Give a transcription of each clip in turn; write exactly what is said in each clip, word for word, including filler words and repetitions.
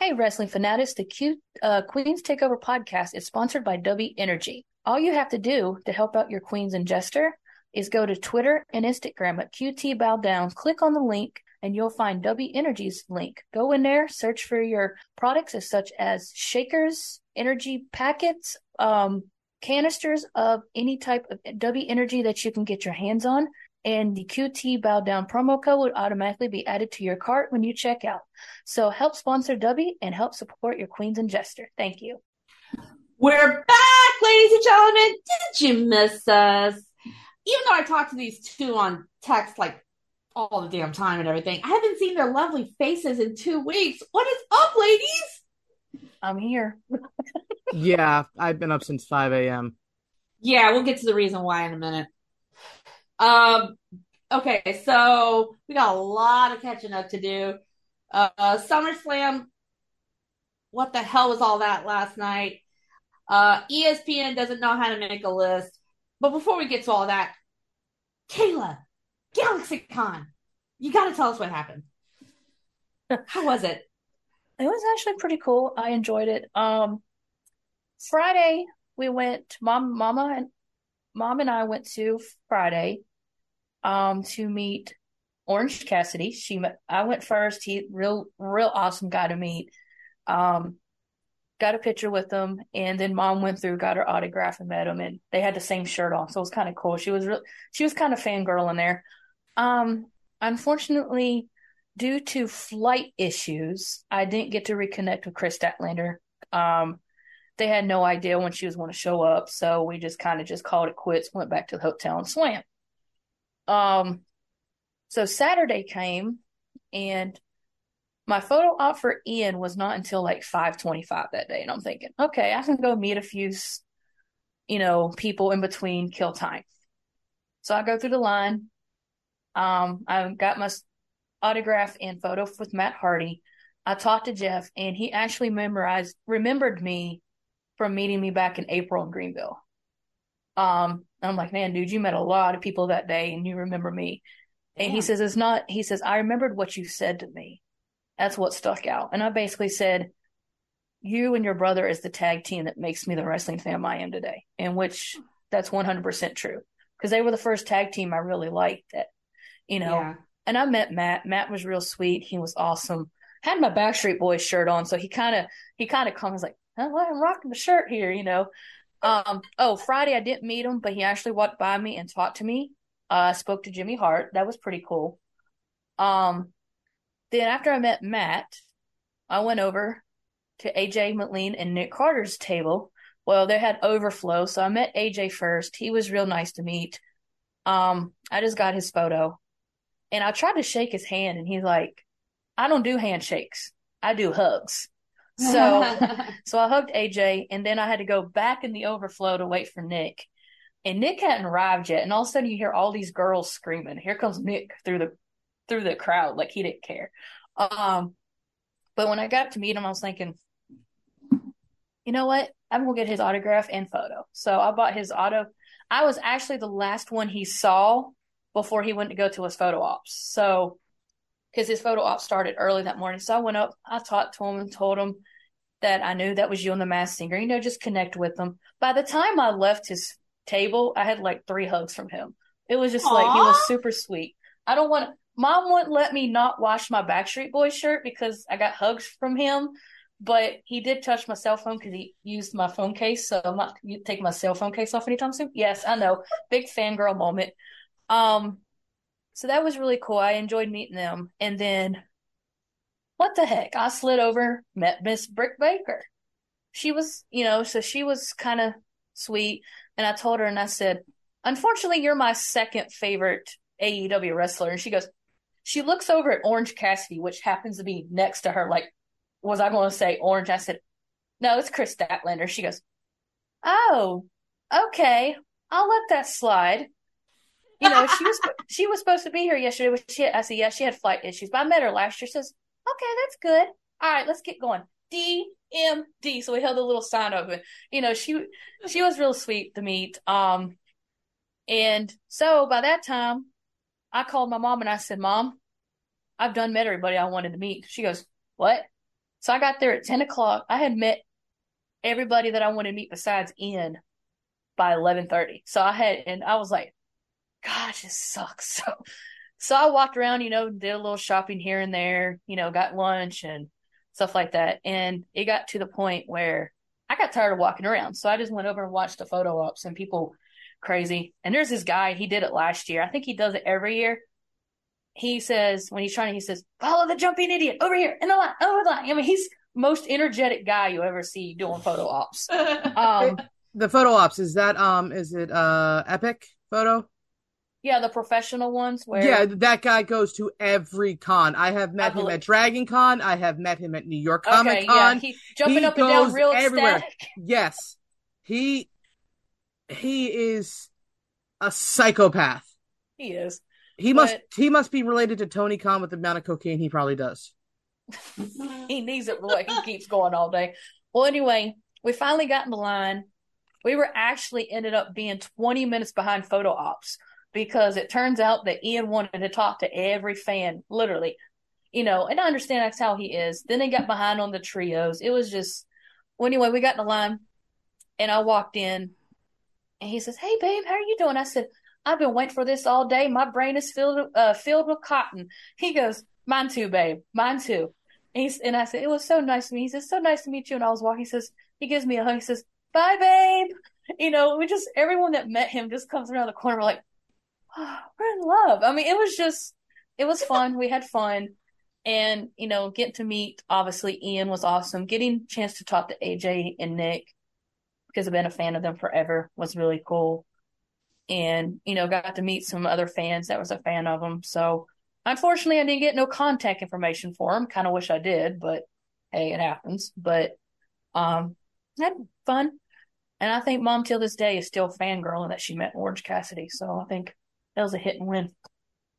Hey, wrestling fanatics, the Q, uh, Queen's Takeover podcast is sponsored by W Energy. All you have to do to help out your Queens and Jester is go to Twitter and Instagram at Q T Bow Down, click on the link, and you'll find W Energy's link. Go in there, search for your products as such as shakers, energy packets, um, canisters of any type of W Energy that you can get your hands on, and the Q T Bow Down promo code would automatically be added to your cart when you check out. So help sponsor Dubby and help support your Queens and Jester. Thank you. We're back, ladies and gentlemen. Did you miss us? Even though I talk to these two on text like all the damn time and everything, I haven't seen their lovely faces in two weeks. What is up, ladies? I'm here. Yeah, I've been up since five a.m. Yeah, we'll get to the reason why in a minute. Um, okay, so we got a lot of catching up to do. Uh, SummerSlam, what the hell was all that last night? Uh, E S P N doesn't know how to make a list. But before we get to all that, Kayla, GalaxyCon, you got to tell us what happened. How was it? It was actually pretty cool. I enjoyed it. Um, Friday, we went, mom, mama and Mom and I went to Friday um, to meet Orange Cassidy. She, met, I went first. He real, real awesome guy to meet. Um, got a picture with him, and then Mom went through, got her autograph, and met him. And they had the same shirt on, so it was kind of cool. She was real, she was kind of fangirling there. Um, unfortunately, due to flight issues, I didn't get to reconnect with Chris Statlander. Um, They had no idea when she was going to show up, so we just kind of just called it quits, went back to the hotel and swam. Um, so Saturday came, and my photo op for Ian was not until like five twenty-five that day, and I'm thinking, okay, I can go meet a few, you know, people in between kill time. So I go through the line. Um, I got my autograph and photo with Matt Hardy. I talked to Jeff, and he actually memorized remembered me from meeting me back in April in Greenville. Um, and I'm like, man, dude, you met a lot of people that day and you remember me. And yeah. He says, it's not, he says, I remembered what you said to me. That's what stuck out. And I basically said, you and your brother is the tag team that makes me the wrestling fan I am today. And which that's one hundred percent true. Cause they were the first tag team I really liked that, you know, yeah. And I met Matt, Matt was real sweet. He was awesome. Had my Backstreet Boys shirt on. So he kind of, he kind of comes like, I'm rocking the shirt here, you know. Um, oh, Friday I didn't meet him, but he actually walked by me and talked to me. I uh, spoke to Jimmy Hart. That was pretty cool. Um, then after I met Matt, I went over to A J McLean and Nick Carter's table. Well, they had overflow, so I met A J first. He was real nice to meet. Um, I just got his photo. And I tried to shake his hand, and he's like, I don't do handshakes. I do hugs. So so I hugged A J, and then I had to go back in the overflow to wait for Nick. And Nick hadn't arrived yet, and all of a sudden you hear all these girls screaming. Here comes Nick through the through the crowd, like he didn't care. Um, but when I got to meet him, I was thinking, you know what? I'm going to get his autograph and photo. So I bought his auto. I was actually the last one he saw before he went to go to his photo ops. So because his photo op started early that morning. So I went up, I talked to him and told him that I knew that was you and the Masked Singer. You know, just connect with them. By the time I left his table, I had like three hugs from him. It was just Aww. Like, he was super sweet. I don't want to, Mom wouldn't let me not wash my Backstreet Boys shirt because I got hugs from him, but he did touch my cell phone because he used my phone case, so I'm not taking my cell phone case off anytime soon. Yes, I know. Big fangirl moment. Um, so that was really cool. I enjoyed meeting them. And then, what the heck? I slid over, met Miss Britt Baker. She was, you know, so she was kind of sweet. And I told her, and I said, unfortunately, you're my second favorite A E W wrestler. And she goes, she looks over at Orange Cassidy, which happens to be next to her. Like, was I going to say Orange? I said, no, it's Chris Statlander. She goes, oh, okay, I'll let that slide. You know, she was she was supposed to be here yesterday, but she had, I said, yeah, she had flight issues. But I met her last year. She says, okay, that's good. All right, let's get going. D M D. So we held a little sign open. You know, she she was real sweet to meet. Um, and so by that time, I called my mom and I said, Mom, I've done met everybody I wanted to meet. She goes, what? So I got there at ten o'clock. I had met everybody that I wanted to meet besides Ian by eleven thirty. So I had, and I was like, gosh, this sucks. So, so I walked around, you know, did a little shopping here and there, you know, got lunch and stuff like that. And it got to the point where I got tired of walking around. So I just went over and watched the photo ops and people crazy. And there's this guy, he did it last year. I think he does it every year. He says, when he's trying, he says, follow the jumping idiot over here in the line, over the line. I mean, he's the most energetic guy you ever see doing photo ops. Um, the photo ops, is that, um, is it uh, Epic Photo? Yeah, the professional ones where... Yeah, that guy goes to every con. I have met I him at Dragon Con. I have met him at New York Comic okay, Con. Yeah. He's jumping he up and down real everywhere. Ecstatic. Yes. He he is a psychopath. He is. He but... must he must be related to Tony Khan with the amount of cocaine he probably does. He needs it. Like, he keeps going all day. Well, anyway, we finally got in the line. We were actually ended up being twenty minutes behind photo ops, because it turns out that Ian wanted to talk to every fan, literally. You know, and I understand that's how he is. Then they got behind on the trios. It was just, well, anyway, we got in the line, and I walked in, and he says, hey, babe, how are you doing? I said, I've been waiting for this all day. My brain is filled uh, filled with cotton. He goes, mine too, babe, mine too. And, he, and I said, it was so nice to meet you. He says, so nice to meet you. And I was walking, he says, he gives me a hug. He says, bye, babe. You know, we just, everyone that met him just comes around the corner, we're like, oh, we're in love. I mean, it was just, it was fun. We had fun. And, you know, getting to meet, obviously, Ian was awesome. Getting a chance to talk to A J and Nick, because I've been a fan of them forever, was really cool. And, you know, got to meet some other fans that was a fan of them. So, unfortunately, I didn't get no contact information for them. Kind of wish I did, but, hey, it happens. But, um, had fun. And I think Mom, till this day, is still fangirling that she met Orange Cassidy. So, I think that was a hit and win.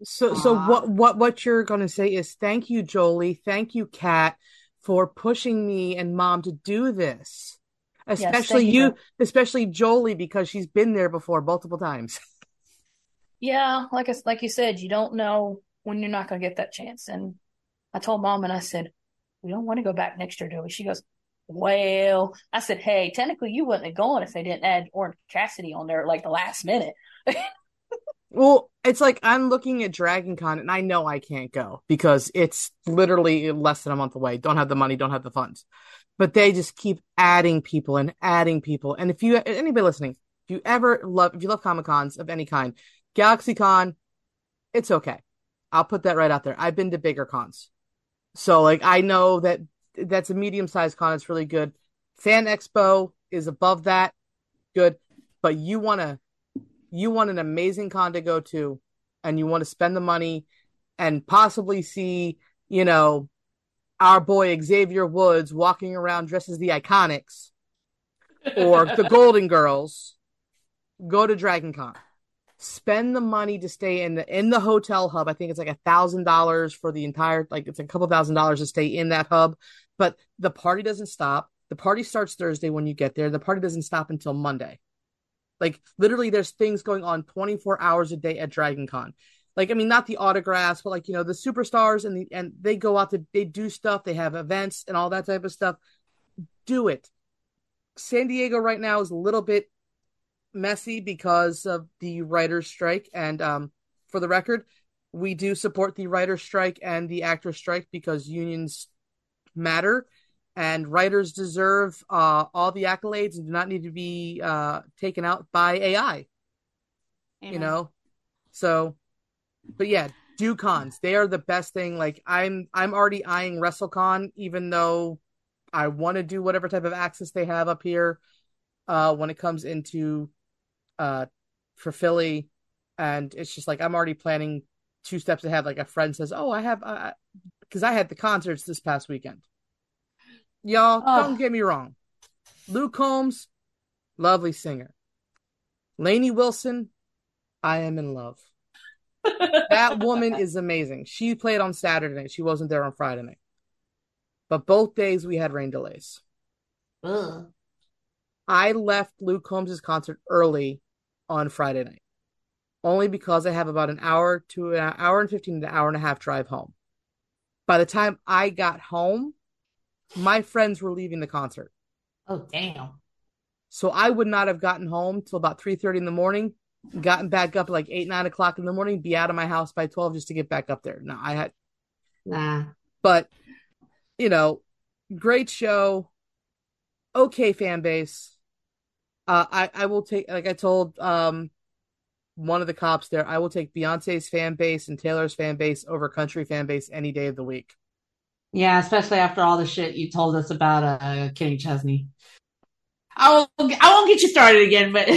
So, so Aww. what what what you're gonna say is thank you, Jolie, thank you, Kat, for pushing me and Mom to do this, especially yes, you, you, especially Jolie, because she's been there before multiple times. Yeah, like I, like you said, you don't know when you're not gonna get that chance. And I told Mom, and I said, we don't want to go back next year, do we? She goes, well, I said, hey, technically you wouldn't have gone if they didn't add Orange Cassidy on there like the last minute. Well, it's like I'm looking at Dragon Con and I know I can't go because it's literally less than a month away. Don't have the money, don't have the funds. But they just keep adding people and adding people. And if you, anybody listening, if you ever love, if you love Comic Cons of any kind, GalaxyCon, it's okay. I'll put that right out there. I've been to bigger cons. So, like, I know that that's a medium sized con. It's really good. Fan Expo is above that. Good. But you want to, you want an amazing con to go to, and you want to spend the money and possibly see, you know, our boy Xavier Woods walking around dressed as the Iconics or the Golden Girls, go to Dragon Con. Spend the money to stay in the in the hotel hub. I think it's like a thousand dollars for the entire, like it's a couple thousand dollars to stay in that hub. But the party doesn't stop. The party starts Thursday when you get there. The party doesn't stop until Monday. Like, literally, there's things going on twenty-four hours a day at Dragon Con. Like, I mean, not the autographs, but, like, you know, the superstars and the, and they go out to, they do stuff. They have events and all that type of stuff. Do it. San Diego right now is a little bit messy because of the writer's strike. And um, for the record, We do support the writer strike and the actor strike because unions matter and writers deserve uh, all the accolades and do not need to be uh, taken out by A I. Amen. You know, so, but yeah, do cons. They are the best thing. Like I'm, I'm already eyeing WrestleCon, even though I want to do whatever type of access they have up here uh, when it comes into uh, for Philly. And it's just like, I'm already planning two steps ahead. Like a friend says, oh, I have, because uh, I had the concerts this past weekend. Y'all, oh. Don't get me wrong. Luke Combs, lovely singer. Lainey Wilson, I am in love. That woman is amazing. She played on Saturday night. She wasn't there on Friday night. But both days we had rain delays. Ugh. I left Luke Combs' concert early on Friday night, only because I have about an hour to an hour and fifteen to an hour and a half drive home. By the time I got home, my friends were leaving the concert. Oh, damn. So I would not have gotten home till about three thirty in the morning, gotten back up like eight, nine o'clock in the morning, be out of my house by twelve just to get back up there. No, I had... Nah. But, you know, great show. Okay, fan base. Uh, I, I will take... Like I told... um. one of the cops there, I will take Beyonce's fan base and Taylor's fan base over country fan base any day of the week. Yeah, especially after all the shit you told us about uh, Kenny Chesney. I won't, I won't get you started again, but...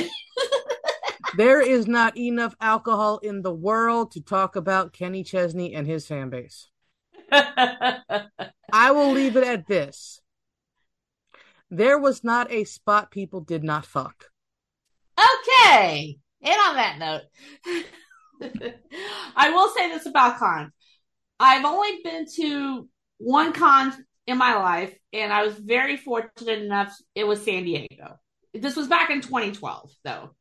There is not enough alcohol in the world to talk about Kenny Chesney and his fan base. I will leave it at this. There was not a spot people did not fuck. Okay! And on that note, I will say this about cons. I've only been to one con in my life, and I was very fortunate enough. It was San Diego. This was back in twenty twelve, though,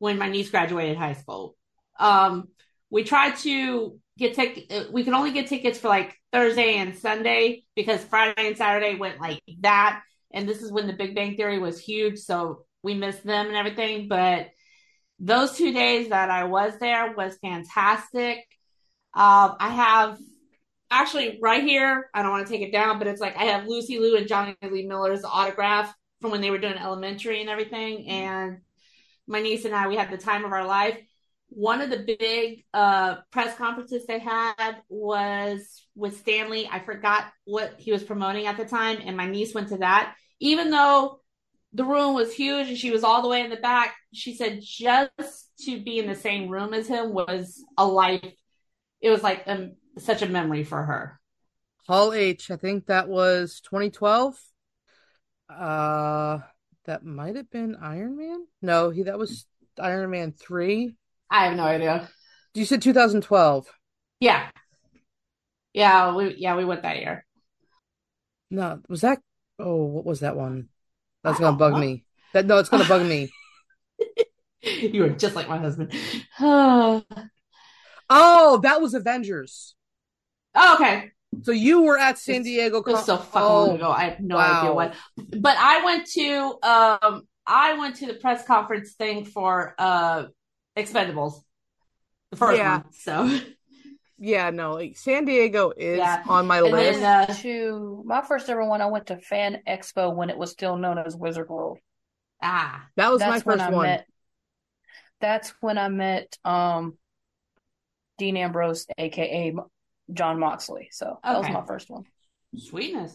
when my niece graduated high school. Um, we tried to get tickets. We could only get tickets for like Thursday and Sunday because Friday and Saturday went like that. And this is when the Big Bang Theory was huge, so we missed them and everything. But those two days that I was there was fantastic. Um, I have actually right here, I don't want to take it down, but it's like I have Lucy Liu and Johnny Lee Miller's autograph from when they were doing elementary and everything. And my niece and I, we had the time of our life. One of the big uh, press conferences they had was with Stanley. I forgot what he was promoting at the time. And my niece went to that, even though the room was huge and she was all the way in the back. She said just to be in the same room as him was a life. It was like a, such a memory for her. Hall H, I think that was twenty twelve. Uh, that might have been Iron Man. No, he that was Iron Man three. I have no idea. You said two thousand twelve. Yeah. Yeah, we, yeah, we went that year. No, was that... Oh, what was that one? That's going to bug know. me. That No, it's going to bug me. You were just like my husband. Oh, that was Avengers. Oh, okay. So you were at San Diego. It was so fucking long ago. I have no wow. idea what. But I went to um, I went to the press conference thing for uh, Expendables. The first yeah. one. So. Yeah, no, like San Diego is yeah. on my and list. Then, uh, to my first ever one, I went to Fan Expo when it was still known as Wizard World. Ah, that was my first one. Met, that's when I met um, Dean Ambrose, aka John Moxley. So okay. That was my first one. Sweetness.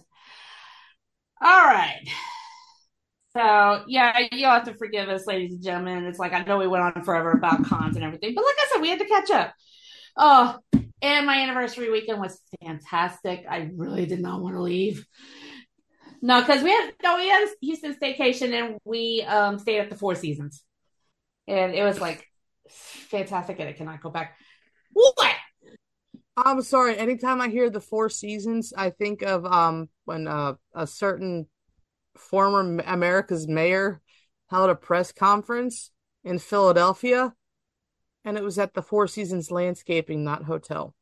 All right. So yeah, you'll have to forgive us, ladies and gentlemen. It's like I know we went on forever about cons and everything, but like I said, we had to catch up. Oh. And my anniversary weekend was fantastic. I really did not want to leave. No, because we had no, we had a Houston staycation, and we um, stayed at the Four Seasons, and it was like fantastic. And I cannot go back. What? I'm sorry. Anytime I hear the Four Seasons, I think of um when uh, a certain former America's mayor held a press conference in Philadelphia. And it was at the Four Seasons Landscaping, not hotel.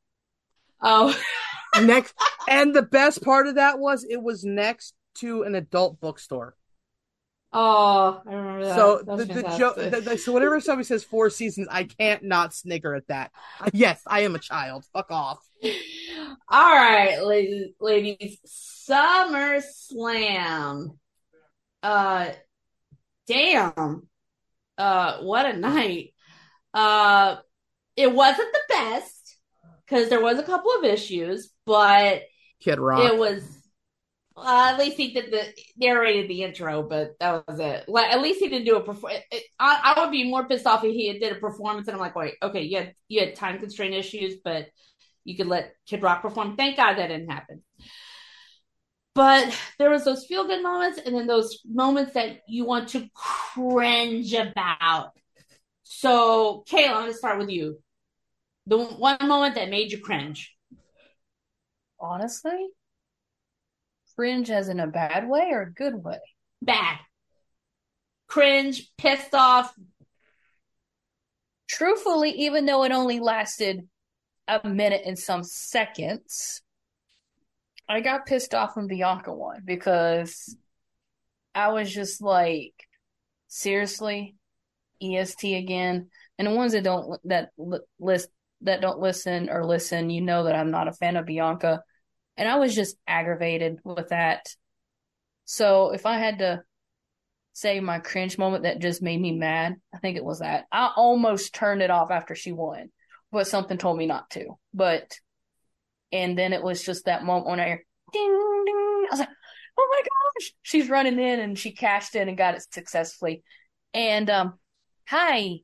Oh. Next. And the best part of that was it was next to an adult bookstore. Oh, I remember that. So that the, the joke, the, the, so whenever somebody says Four Seasons, I can't not snicker at that. Yes, I am a child. Fuck off. All right, ladies, ladies. SummerSlam. Uh, damn. Uh, what a night. Uh, it wasn't the best because there was a couple of issues, but Kid Rock. It was. Uh, at least he did the narrated the intro, but that was it. Like, at least he didn't do a performance. I, I would be more pissed off if he had did a performance, and I'm like, wait, okay, you had you had time constraint issues, but you could let Kid Rock perform. Thank God that didn't happen. But there was those feel good moments, and then those moments that you want to cringe about. So, Kayla, I'm gonna start with you. The one moment that made you cringe, honestly. Cringe as in a bad way or a good way? Bad. Cringe, pissed off. Truthfully, even though it only lasted a minute and some seconds, I got pissed off when Bianca won because I was just like, seriously, E S T again. And the ones that don't that list that don't listen or listen, you know that I'm not a fan of Bianca. And I was just aggravated with that. So if I had to say my cringe moment that just made me mad, I think it was that. I almost turned it off after she won, but something told me not to. But, and then it was just that moment when I heard, ding, ding. I was like, oh my gosh. She's running in and she cashed in and got it successfully. And, um, hi,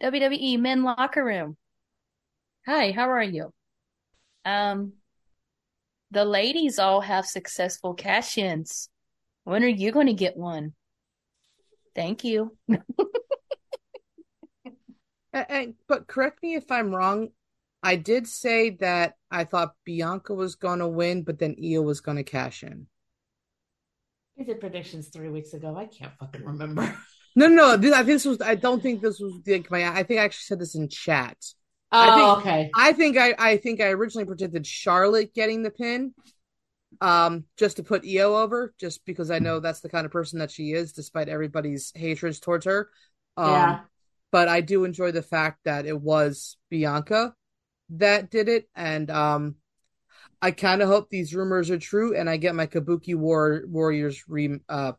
W W E Men Locker Room. Hi, how are you? Um... The ladies all have successful cash-ins. When are you going to get one? Thank you. and, and, but correct me if I'm wrong. I did say that I thought Bianca was going to win, but then Iyo was going to cash in. We did predictions three weeks ago. I can't fucking remember. no, no, no. I, this was, I don't think this was my... I think I actually said this in chat. Oh, I think, okay. I think I, I think I originally predicted Charlotte getting the pin, um, just to put Iyo over, just because I know that's the kind of person that she is, despite everybody's hatreds towards her. Um, yeah. But I do enjoy the fact that it was Bianca that did it, and um, I kind of hope these rumors are true, and I get my Kabuki War Warriors re- uh,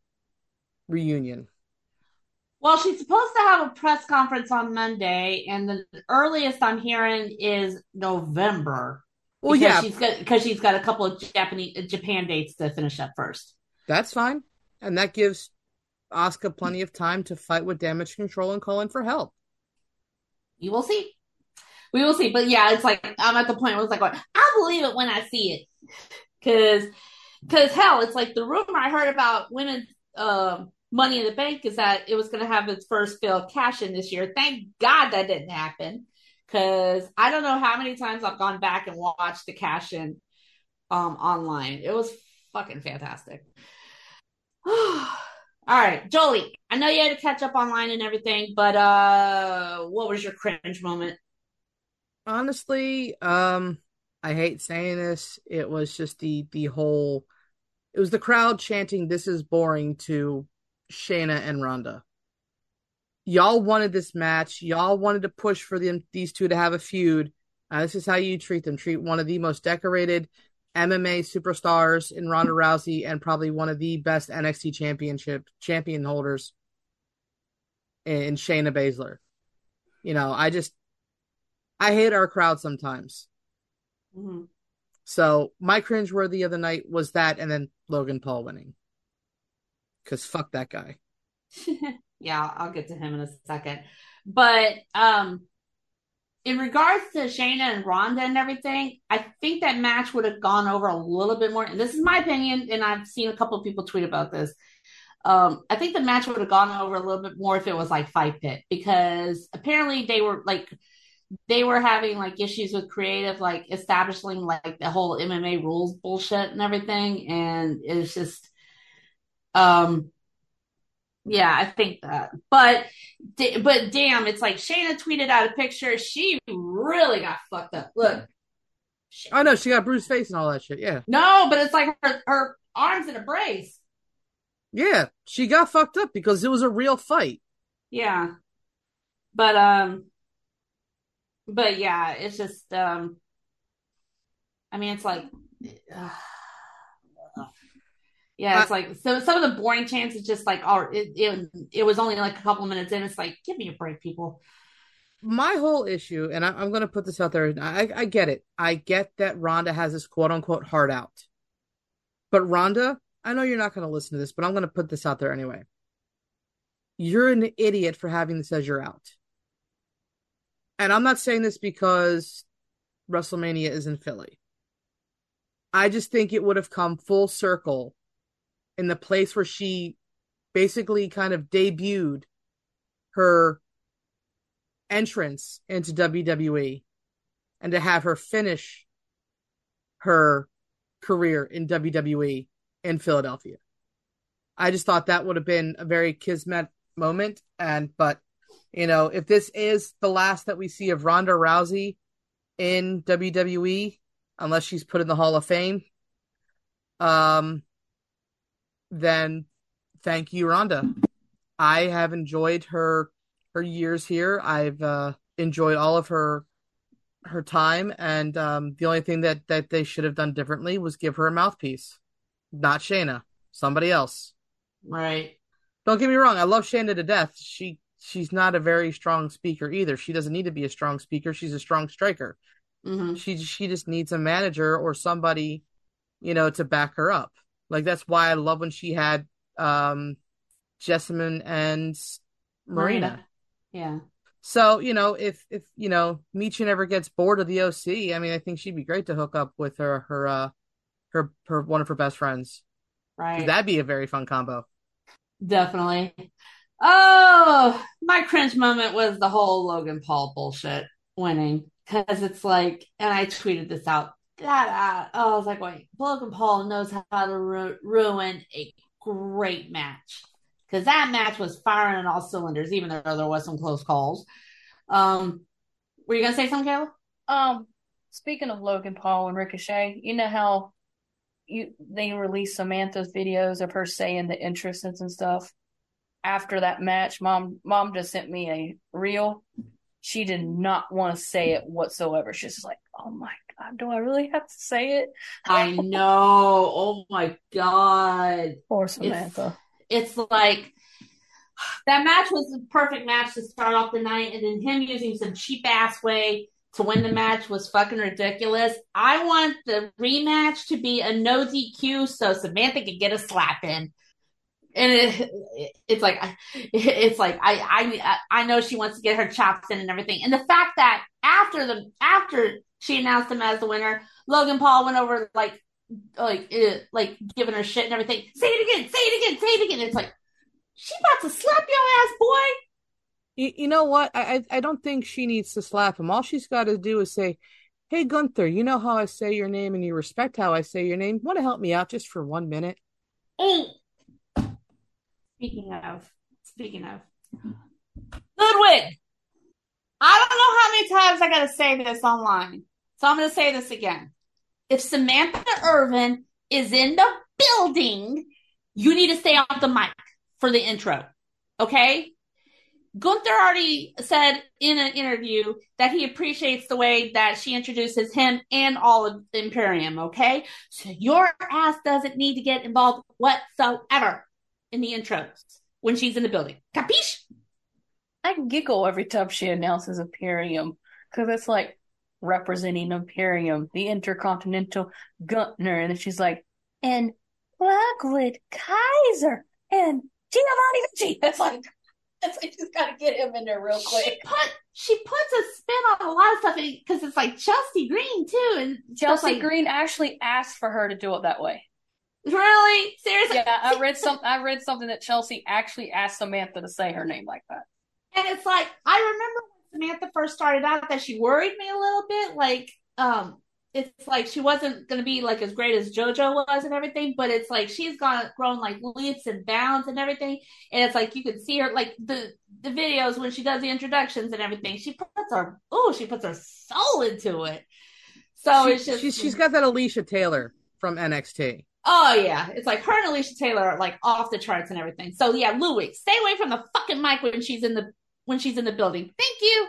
reunion. Well, she's supposed to have a press conference on Monday, and the earliest I'm hearing is November. Well, because yeah. She's got, because she's got a couple of Japanese, Japan dates to finish up first. That's fine. And that gives Asuka plenty of time to fight with Damage Control and call in for help. You will see. We will see. But yeah, it's like, I'm at the point where it's like, going, I believe it when I see it. Because, because hell, it's like the rumor I heard about women's... Um, Money in the Bank is that it was going to have its first failed cash in this year. Thank God that didn't happen, because I don't know how many times I've gone back and watched the cash in um, online. It was fucking fantastic. All right, Jolie, I know you had to catch up online and everything, but uh, what was your cringe moment? Honestly, um, I hate saying this. It was just the the whole. It was the crowd chanting, "This is boring," to Shayna and Ronda. Y'all wanted this match. Y'all wanted to push for them, these two to have a feud. Uh, this is how you treat them. Treat one of the most decorated M M A superstars in Ronda Rousey and probably one of the best N X T championship champion holders in, in Shayna Baszler. You know, I just, I hate our crowd sometimes. Mm-hmm. So my cringe-worthy of the night was that, and then Logan Paul winning. Because fuck that guy. Yeah, I'll get to him in a second. But um, in regards to Shayna and Ronda and everything, I think that match would have gone over a little bit more. And this is my opinion, and I've seen a couple of people tweet about this. Um, I think the match would have gone over a little bit more if it was like Fight Pit, because apparently they were like they were having like issues with creative, like establishing like the whole M M A rules bullshit and everything, and it's just. Um, yeah, I think that, but, but damn, it's like Shayna tweeted out a picture. She really got fucked up. Look. She, oh no, she got bruised face and all that shit. Yeah. No, but it's like her, her arms in a brace. Yeah, she got fucked up because it was a real fight. Yeah. But, um, but yeah, it's just, um, I mean, it's like, uh, yeah, it's I, like, so some of the boring chants is just like, oh, it, it, it was only like a couple minutes in. It's like, give me a break, people. My whole issue, and I, I'm going to put this out there, I, I get it. I get that Ronda has this quote unquote heart out. But Ronda, I know you're not going to listen to this, but I'm going to put this out there anyway. You're an idiot for having this as your out. And I'm not saying this because WrestleMania is in Philly. I just think it would have come full circle in the place where she basically kind of debuted her entrance into W W E, and to have her finish her career in W W E in Philadelphia. I just thought that would have been a very kismet moment. And, but, you know, if this is the last that we see of Ronda Rousey in W W E, unless she's put in the Hall of Fame, um, then thank you, Ronda. I have enjoyed her, her years here. I've uh, enjoyed all of her, her time. And um, the only thing that, that they should have done differently was give her a mouthpiece, not Shayna, somebody else. Right. Don't get me wrong. I love Shayna to death. She she's not a very strong speaker either. She doesn't need to be a strong speaker. She's a strong striker. Mm-hmm. She she just needs a manager or somebody, you know, to back her up. Like, that's why I love when she had um, Jessamine and Marina. Marina. Yeah. So, you know, if if you know Miechin ever gets bored of the O C, I mean, I think she'd be great to hook up with her her uh, her her one of her best friends. Right. That'd be a very fun combo. Definitely. Oh, my cringe moment was the whole Logan Paul bullshit winning. Because it's like, and I tweeted this out. That uh, oh, I was like, wait, Logan Paul knows how to ru- ruin a great match. Because that match was firing on all cylinders, even though there was some close calls. Um, were you going to say something, Kayla? Um, speaking of Logan Paul and Ricochet, you know how you they released Samantha's videos of her saying the entrances and stuff. After that match, mom mom just sent me a reel. She did not want to say it whatsoever. She's just like, oh my God, do I really have to say it? I know. Oh my God. Poor Samantha. It's, it's like, that match was the perfect match to start off the night. And then him using some cheap ass way to win the match was fucking ridiculous. I want the rematch to be a no D Q so Samantha could get a slap in. And it, it, it's like, it's like I, I I know she wants to get her chops in and everything. And the fact that after the after she announced him as the winner, Logan Paul went over like like like giving her shit and everything. Say it again, say it again, say it again. It's like, she about to slap your ass, boy. You, you know what? I I don't think she needs to slap him. All she's got to do is say, "Hey Gunther, you know how I say your name and you respect how I say your name. Want to help me out just for one minute?" Mm. Speaking of, speaking of, Ludwig, I don't know how many times I got to say this online, so I'm going to say this again. If Samantha Irvin is in the building, you need to stay off the mic for the intro, okay? Gunther already said in an interview that he appreciates the way that she introduces him and all of Imperium, okay? So your ass doesn't need to get involved whatsoever in the intros when she's in the building. Capiche? I giggle every time she announces Imperium because it's like, representing Imperium, the Intercontinental Gunther, and she's like, and Blackwood Kaiser and Giovanni Vinci. It's like, it's like, just gotta get him in there real quick. She put she puts a spin on a lot of stuff because it's like Chelsea Green too, and Chelsea like- Green actually asked for her to do it that way. Really? Seriously? Yeah, I read some. I read something that Chelsea actually asked Samantha to say her name like that. And it's like, I remember when Samantha first started out that she worried me a little bit. Like, um, it's like she wasn't going to be like as great as JoJo was and everything, but it's like she's gone grown like leaps and bounds and everything. And it's like you could see her like the the videos when she does the introductions and everything. She puts her oh, she puts her soul into it. So she, it's just she, she's got that Alicia Taylor from N X T. Oh, yeah. It's like her and Alicia Taylor are like off the charts and everything. So, yeah, Lou Weeks, stay away from the fucking mic when she's in the when she's in the building. Thank you.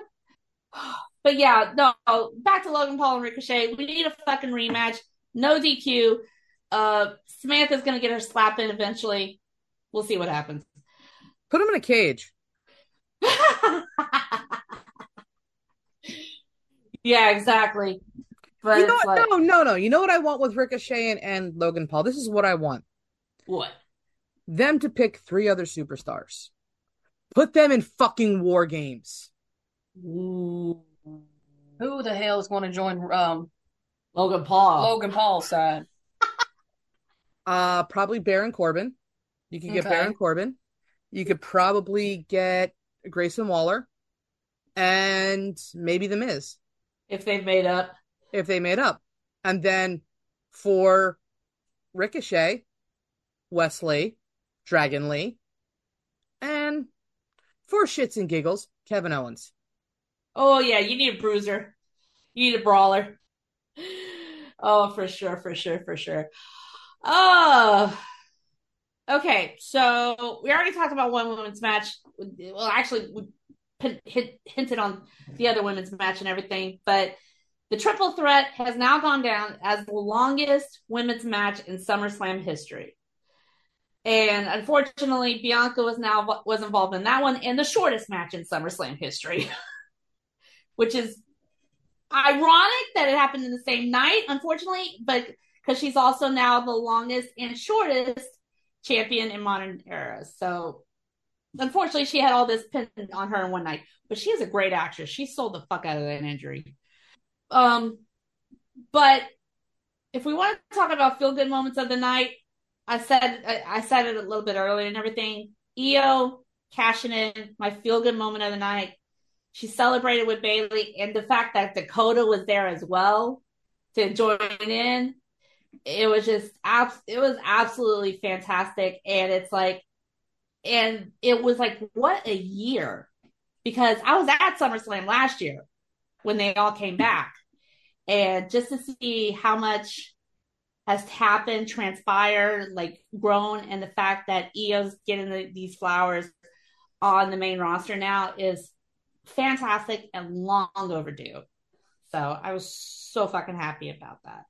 But, yeah, no, back to Logan Paul and Ricochet. We need a fucking rematch. No D Q. Uh, Samantha's going to get her slap in eventually. We'll see what happens. Put him in a cage. Yeah, exactly. But you know what? Like... No, no, no. You know what I want with Ricochet and, and Logan Paul? This is what I want. What? Them to pick three other superstars. Put them in fucking War Games. Ooh. Who the hell is going to join um, Logan Paul? Logan Paul's side. Uh, probably Baron Corbin. You could get okay. Baron Corbin. You could probably get Grayson Waller. And maybe The Miz. If they've made up. If they made up. And then for Ricochet, Wesley, Dragon Lee, and for shits and giggles, Kevin Owens. Oh, yeah, you need a bruiser. You need a brawler. Oh, for sure, for sure, for sure. Oh, okay, so we already talked about one women's match. Well, actually, we hinted on the other women's match and everything, but the triple threat has now gone down as the longest women's match in SummerSlam history. And unfortunately, Bianca was now was involved in that one and the shortest match in SummerSlam history, which is ironic that it happened in the same night, unfortunately, but because she's also now the longest and shortest champion in modern era. So unfortunately, she had all this pinned on her in one night, but she is a great actress. She sold the fuck out of that injury. Um, but if we want to talk about feel good moments of the night, I said I, I said it a little bit earlier and everything. Iyo cashing in, my feel good moment of the night. She celebrated with Bailey, and the fact that Dakota was there as well to join in, it was just abs- it was absolutely fantastic. And it's like, and it was like, what a year, because I was at SummerSlam last year when they all came back, and just to see how much has happened, transpired, like grown, and the fact that Io's getting the, these flowers on the main roster now is fantastic and long overdue. So I was so fucking happy about that.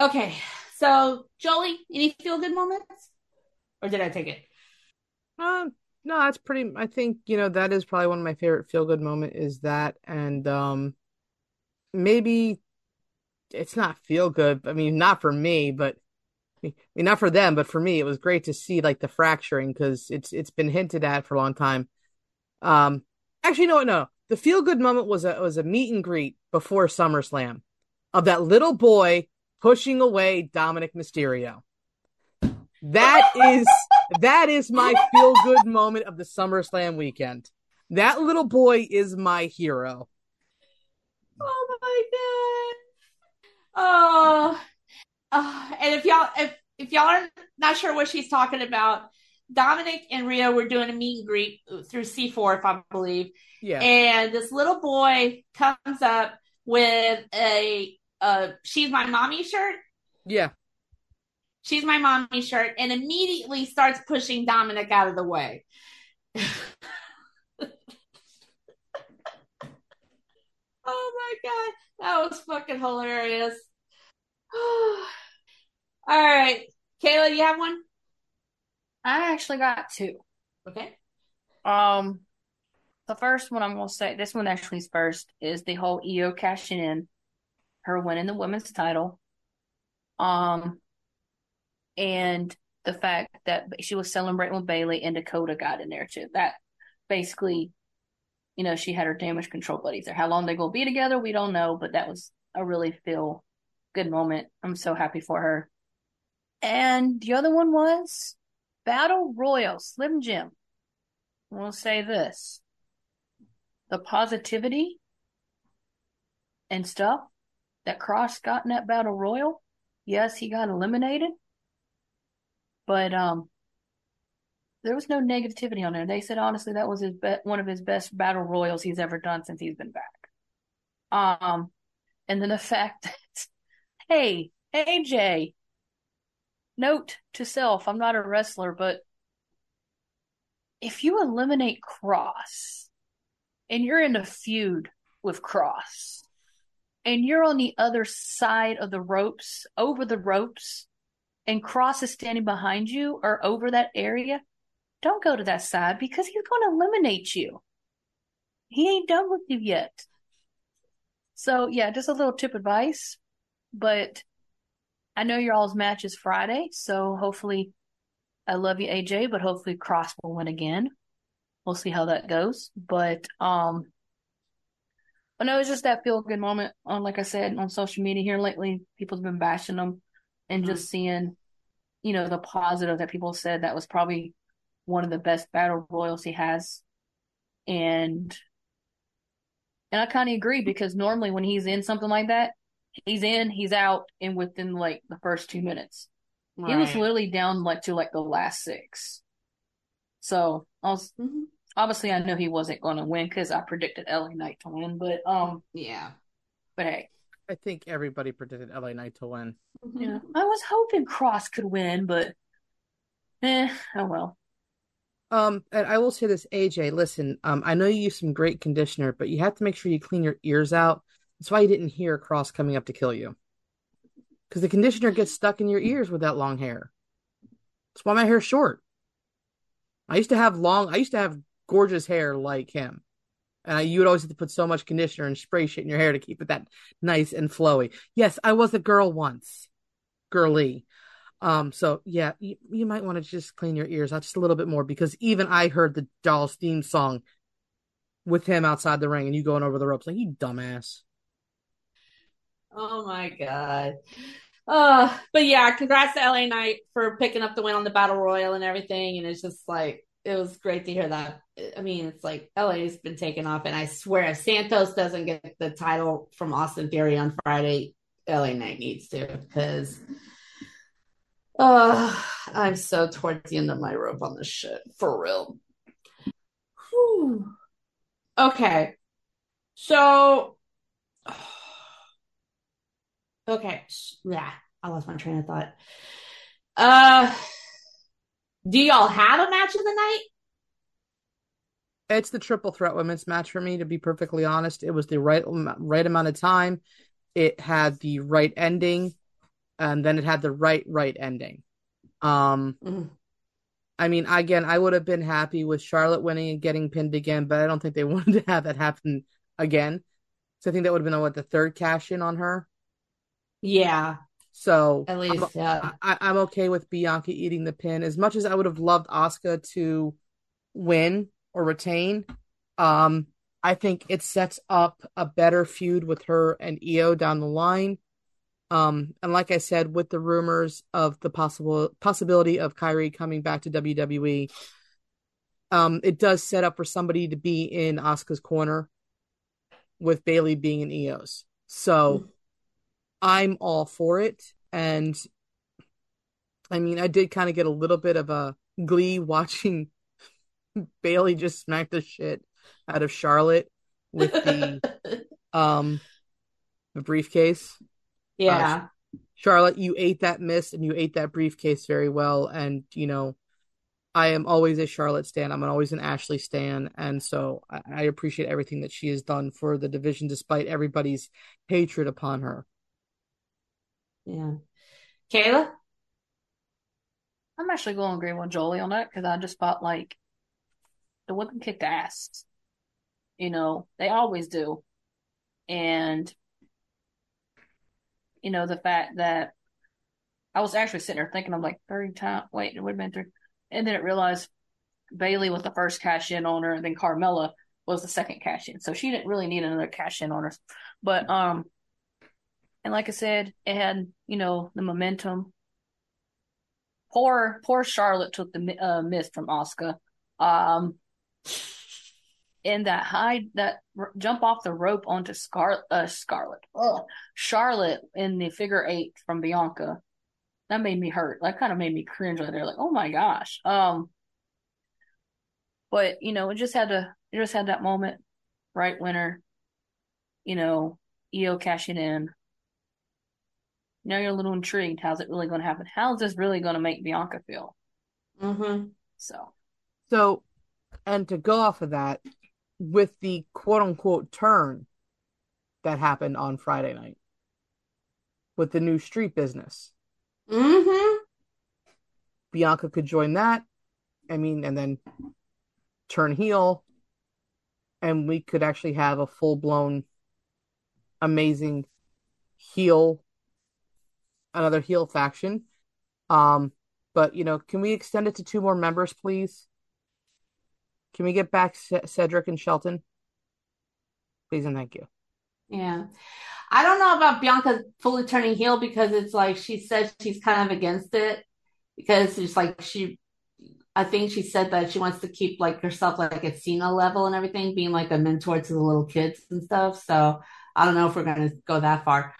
Okay, so Jolie, any feel good moments, or did I take it? Um, no, that's pretty, I think, you know, that is probably one of my favorite feel-good moments is that, and um, maybe it's not feel-good, I mean, not for me, but, I mean, not for them, but for me, it was great to see, like, the fracturing, because it's it's been hinted at for a long time. Um, actually, no, no, the feel-good moment was a, was a meet-and-greet before SummerSlam of that little boy pushing away Dominic Mysterio. That is that is my feel-good moment of the SummerSlam weekend. That little boy is my hero. Oh my god! Oh, oh. And if y'all if if y'all are not sure what she's talking about, Dominic and Rhea were doing a meet and greet through C four, if I believe. Yeah. And this little boy comes up with a uh, "She's My Mommy" shirt. Yeah. She's My Mommy shirt, and immediately starts pushing Dominic out of the way. Oh my god, that was fucking hilarious. All right, Kayla, do you have one? I actually got two. Okay. Um, the first one I'm gonna say, this one actually is first, is the whole Iyo cashing in, her winning the women's title. Um. And the fact that she was celebrating with Bailey, and Dakota got in there too. That basically, you know, she had her Damage Control buddies there. How long they're going to be together, we don't know. But that was a really feel good moment. I'm so happy for her. And the other one was Battle Royal, Slim Jim. I want to say this. The positivity and stuff that Cross got in that Battle Royal. Yes, he got eliminated. But um, there was no negativity on there. They said, honestly, that was his be- one of his best battle royals he's ever done since he's been back. Um, and then the fact that, hey, A J note to self, I'm not a wrestler, but if you eliminate Cross and you're in a feud with Cross and you're on the other side of the ropes, over the ropes, and Cross is standing behind you or over that area, don't go to that side because he's going to eliminate you. He ain't done with you yet. So, yeah, just a little tip advice. But I know your all's match is Friday, so hopefully, I love you, A J, but hopefully Cross will win again. We'll see how that goes. But, um, but no, it's just that feel-good moment. On, like I said, on social media here lately, people's been bashing them and mm-hmm. just seeing, you know, the positive that people said that was probably one of the best battle royals he has. And and I kind of agree because normally when he's in something like that, he's in, he's out, and within, like, the first two minutes. Right. He was literally down like to like the last six. So, I was, obviously I knew he wasn't going to win because I predicted L A Knight to win. But, um, yeah. But, hey. I think everybody predicted L A Knight to win. Yeah. I was hoping Cross could win, but, eh, oh well. Um, and I will say this, A J, listen, um, I know you use some great conditioner, but you have to make sure you clean your ears out. That's why you didn't hear Cross coming up to kill you. Because the conditioner gets stuck in your ears with that long hair. That's why my hair's short. I used to have long, I used to have gorgeous hair like him. And I, you would always have to put so much conditioner and spray shit in your hair to keep it that nice and flowy. Yes, I was a girl once. Girly. Um, so, yeah, you, you might want to just clean your ears out just a little bit more. Because even I heard the Dolls theme song with him outside the ring and you going over the ropes. Like, you dumbass. Oh my God. Uh, but yeah, congrats to L A Knight for picking up the win on the Battle Royal and everything. And it's just like, it was great to hear that. I mean, it's like L A's been taken off. And I swear, if Santos doesn't get the title from Austin Theory on Friday, L A Knight needs to, because uh, I'm so towards the end of my rope on this shit. For real. Whew. Okay. So. Oh. Okay, yeah, I lost my train of thought. Uh, do y'all have a match of the night? It's the triple threat women's match for me, to be perfectly honest. It was the right right amount of time. It had the right ending, and then it had the right right ending. Um, mm. I mean, again, I would have been happy with Charlotte winning and getting pinned again, but I don't think they wanted to have that happen again. So I think that would have been what, the third cash in on her. Yeah. So at least I'm, yeah. I, I'm okay with Bianca eating the pin. As much as I would have loved Asuka to win or retain, um, I think it sets up a better feud with her and Iyo down the line. Um, and like I said, with the rumors of the possible possibility of Kyrie coming back to W W E, um, it does set up for somebody to be in Asuka's corner with Bailey being in Iyo's. So. Mm-hmm. I'm all for it, and I mean, I did kind of get a little bit of a glee watching Bailey just smack the shit out of Charlotte with the um the briefcase. Yeah, uh, Charlotte, you ate that mist and you ate that briefcase very well, and you know, I am always a Charlotte stan. I'm always an Ashley stan. And so I, I appreciate everything that she has done for the division, despite everybody's hatred upon her. Yeah. Kayla? I'm actually going to agree with Jolie on that because I just thought, like, the women kicked ass. You know, they always do. And, you know, the fact that I was actually sitting there thinking, I'm like, third time, wait, it would have been three. And then it realized Bailey was the first cash in on her, and then Carmella was the second cash in. So she didn't really need another cash in on her. But, um, and like I said, it had, you know, the momentum. Poor, poor Charlotte took the uh, miss from Asuka. Um, and that high, that r- jump off the rope onto Scar- uh, Scarlett. Ugh. Charlotte in the figure eight from Bianca. That made me hurt. That kind of made me cringe right there. Like, oh my gosh. Um, but, you know, it just had to, it just had that moment. Right winner. You know, Iyo cashing in. Now you're a little intrigued. How's it really going to happen? How's this really going to make Bianca feel? Mm-hmm. So. So, and to go off of that, with the quote-unquote turn that happened on Friday night with the new street business. Mm-hmm. Bianca could join that. I mean, and then turn heel. And we could actually have a full-blown, amazing heel, another heel faction. Um, but, you know, can we extend it to two more members, please? Can we get back C- Cedric and Shelton? Please and thank you. Yeah. I don't know about Bianca fully turning heel because it's like she said she's kind of against it. Because it's like she... I think she said that she wants to keep like herself like at Cena level and everything, being like a mentor to the little kids and stuff. So I don't know if we're going to go that far.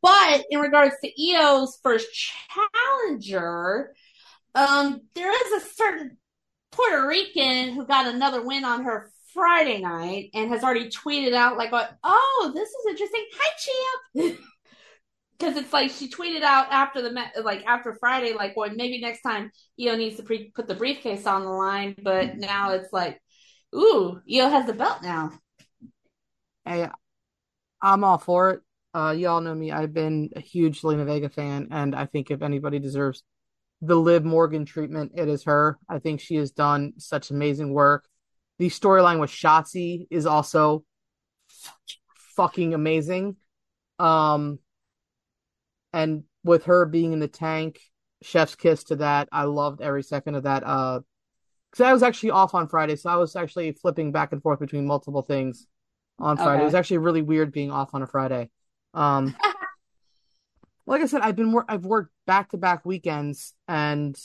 But in regards to Io's first challenger, um, there is a certain Puerto Rican who got another win on her Friday night and has already tweeted out like, "Oh, this is interesting. Hi, champ." Because it's like she tweeted out after the like after Friday, like, well, maybe next time Iyo needs to pre- put the briefcase on the line. But now it's like, ooh, Iyo has the belt now. Hey, I'm all for it. Uh, y'all know me. I've been a huge Zelina Vega fan, and I think if anybody deserves the Liv Morgan treatment, it is her. I think she has done such amazing work. The storyline with Shotzi is also fucking amazing. Um... And with her being in the tank, chef's kiss to that. I loved every second of that. Uh, because I was actually off on Friday, so I was actually flipping back and forth between multiple things on Friday. Okay. It was actually really weird being off on a Friday. Um, like I said, I've been wor- I've worked back to back weekends, and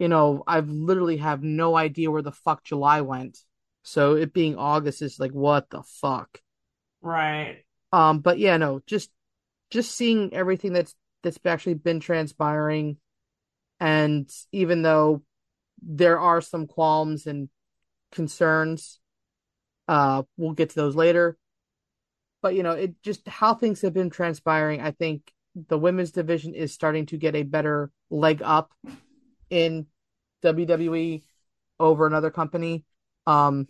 you know, I've literally have no idea where the fuck July went. So it being August is like, what the fuck, right? Um, but yeah, no, just. Just seeing everything that's that's actually been transpiring, and even though there are some qualms and concerns, uh, we'll get to those later. But you know, it just how things have been transpiring. I think the women's division is starting to get a better leg up in W W E over another company. Um,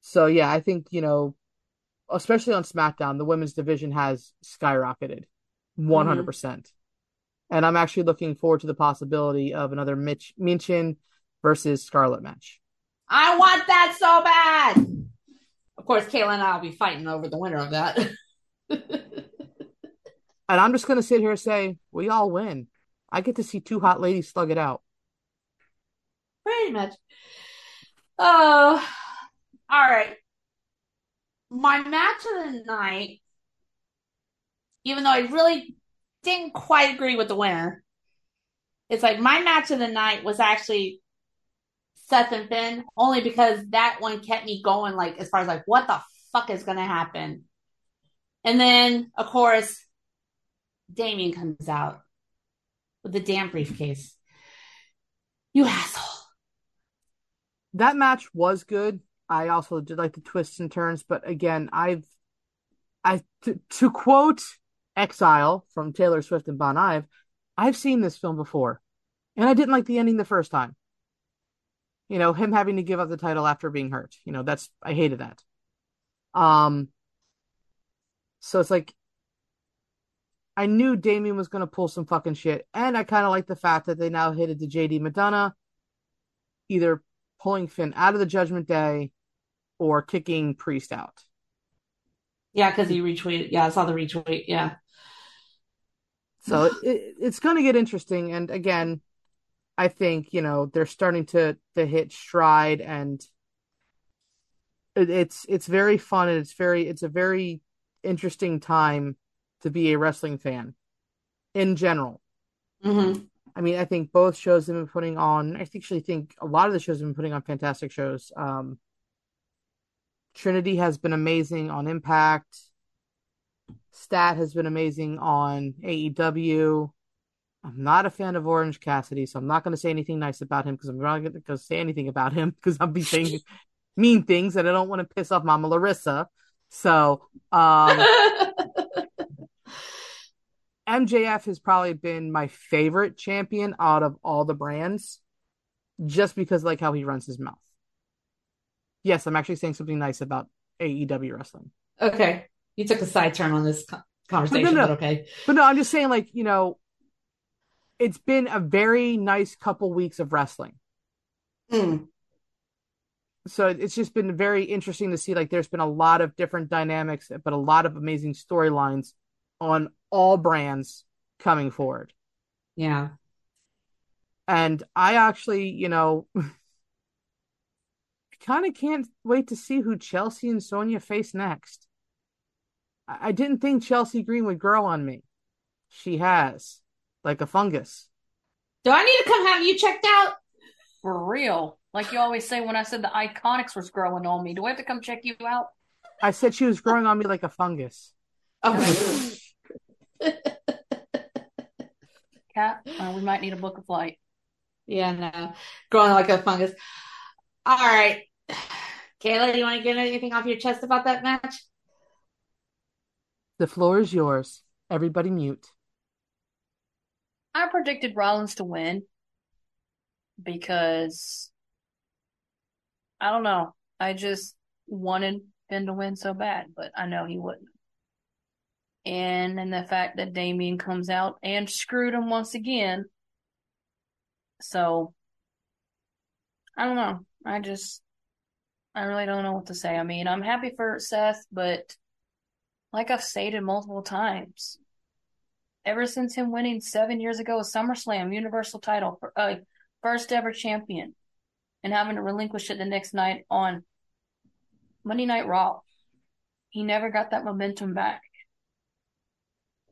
so yeah, I think you know. Especially on SmackDown, the women's division has skyrocketed one hundred percent. Mm-hmm. And I'm actually looking forward to the possibility of another Mitch Minchin versus Scarlett match. I want that so bad! Of course, Kayla and I will be fighting over the winner of that. And I'm just going to sit here and say, we all win. I get to see two hot ladies slug it out. Pretty much. Oh, all right. My match of the night, even though I really didn't quite agree with the winner, it's like my match of the night was actually Seth and Finn, only because that one kept me going, like, as far as, like, what the fuck is going to happen? And then, of course, Damien comes out with the damn briefcase. You asshole. That match was good. I also did like the twists and turns, but again, I've, I to, to quote Exile from Taylor Swift and Bon Iver, I've seen this film before, and I didn't like the ending the first time. You know, him having to give up the title after being hurt. You know, that's I hated that. Um, so it's like I knew Damien was going to pull some fucking shit, and I kind of like the fact that they now hit it to J D Madonna, either pulling Finn out of the Judgment Day. Or kicking Priest out. Yeah, because he retweeted. Yeah, I saw the retweet. Yeah. So it, it, it's going to get interesting. And again, I think, you know, they're starting to, to hit stride. And it, it's it's very fun. And it's very it's a very interesting time to be a wrestling fan in general. Mm-hmm. I mean, I think both shows have been putting on. I actually think a lot of the shows have been putting on fantastic shows. Um Trinity has been amazing on Impact. Stat has been amazing on A E W. I'm not a fan of Orange Cassidy, so I'm not going to say anything nice about him because I'm not going to say anything about him because I'll be saying mean things and I don't want to piss off Mama Larissa. So, um, M J F has probably been my favorite champion out of all the brands, just because I like how he runs his mouth. Yes, I'm actually saying something nice about A E W wrestling. Okay. You took a side turn on this conversation, but, no, no, but okay. But no, I'm just saying, like, you know, it's been a very nice couple weeks of wrestling. Mm. So it's just been very interesting to see, like, there's been a lot of different dynamics, but a lot of amazing storylines on all brands coming forward. Yeah. And I actually, you know, kind of can't wait to see who Chelsea and Sonya face next. I didn't think Chelsea Green would grow on me. She has, like a fungus. Do I need to come have you checked out? For real. Like you always say when I said the Iconics was growing on me. Do I have to come check you out? I said she was growing on me like a fungus. Oh. Cat, uh, we might need to book a flight. Yeah, no. Growing like a fungus. All right. Kayla, do you want to get anything off your chest about that match? The floor is yours. Everybody mute. I predicted Rollins to win because, I don't know, I just wanted Finn to win so bad, but I know he wouldn't. And and the fact that Damien comes out and screwed him once again. So, I don't know. I just, I really don't know what to say. I mean, I'm happy for Seth, but like I've stated multiple times, ever since him winning seven years ago at SummerSlam, Universal title, uh, first ever champion, and having to relinquish it the next night on Monday Night Raw, he never got that momentum back.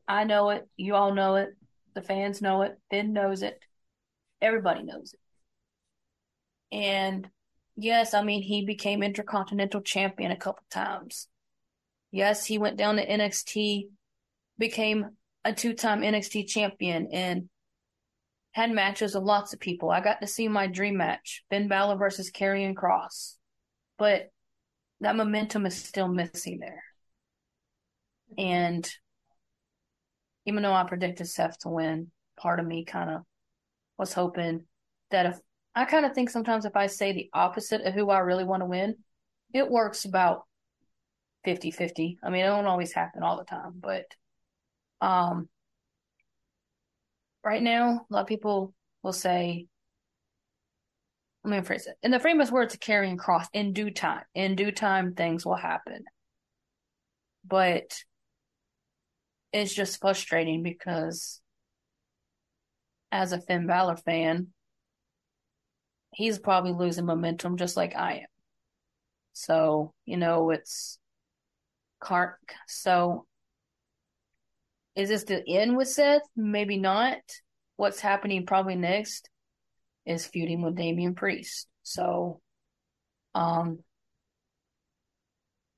I know it. You all know it. The fans know it. Finn knows it. Everybody knows it. And yes, I mean, he became Intercontinental Champion a couple times. Yes, he went down to N X T, became a two-time N X T champion, and had matches with lots of people. I got to see my dream match, Finn Balor versus Karrion Kross. But that momentum is still missing there. And even though I predicted Seth to win, part of me kind of was hoping that if – I kind of think sometimes if I say the opposite of who I really want to win, it works about – fifty-fifty. I mean, it don't always happen all the time, but um, right now, a lot of people will say, let me rephrase it. In the famous words of Karrion Kross, in due time, in due time, things will happen. But it's just frustrating because as a Finn Balor fan, he's probably losing momentum just like I am. So, you know, it's Clark. So is this the end with Seth? Maybe not. What's happening probably next is feuding with Damian Priest. So um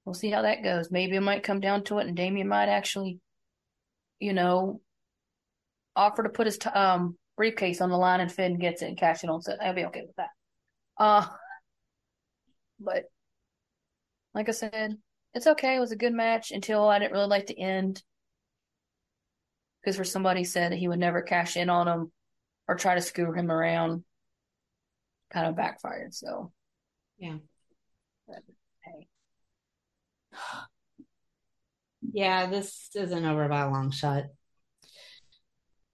we'll see how that goes. Maybe it might come down to it and Damian might actually, you know, offer to put his t- um briefcase on the line and Finn gets it and cash it on Seth. I'll be okay with that. Uh but like I said, it's okay. It was a good match until I didn't really like the end. Because for somebody said that he would never cash in on him or try to screw him around, kind of backfired. So, yeah. But, hey. Yeah, this isn't over by a long shot.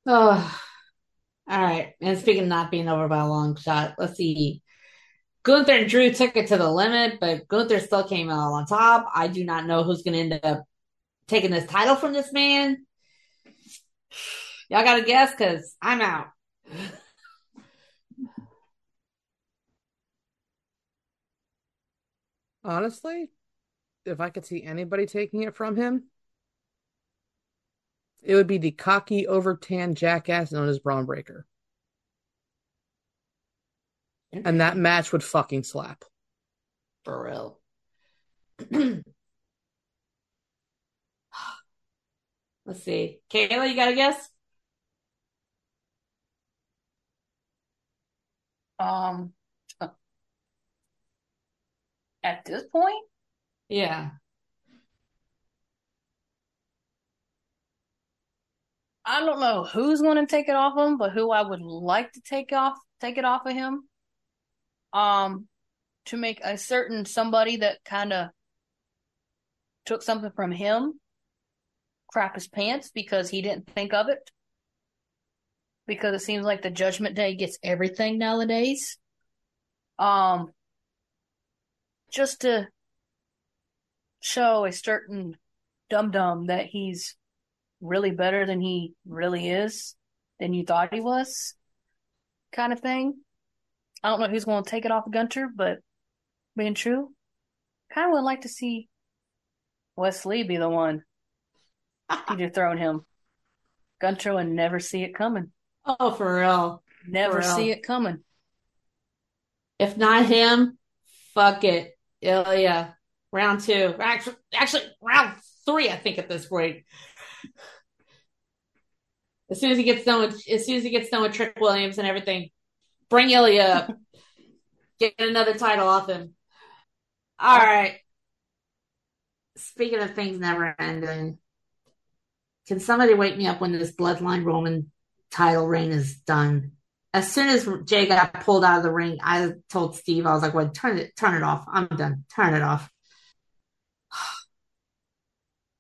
Oh, all right. And speaking of not being over by a long shot, let's see. Gunther and Drew took it to the limit, but Gunther still came out on top. I do not know who's going to end up taking this title from this man. Y'all got to guess because I'm out. Honestly, if I could see anybody taking it from him, it would be the cocky, over-tanned jackass known as Braun Breaker. And that match would fucking slap. For real. Let's see. Kayla, you got a guess? Um, at this point? Yeah. I don't know who's going to take it off him, but who I would like to take off, take it off of him, um, to make a certain somebody that kind of took something from him, crap his pants because he didn't think of it. Because it seems like the Judgment Day gets everything nowadays. Um, just to show a certain dum-dum that he's really better than he really is, than you thought he was, kind of thing. I don't know who's going to take it off of Gunther, but being true, kind of would like to see Wesley be the one to dethrone him. Gunther would never see it coming. Oh, for real. Never for real. see it coming. If not him, fuck it. Oh, yeah. Round two. Actually, actually, round three, I think, at this point. As soon as he gets done with, as soon as he gets done with Trick Williams and everything, bring Ilya up. Get another title off him. All right. Speaking of things never ending, can somebody wake me up when this Bloodline Roman title reign is done? As soon as Jay got pulled out of the ring, I told Steve, I was like, well, turn it, turn it off. I'm done. Turn it off.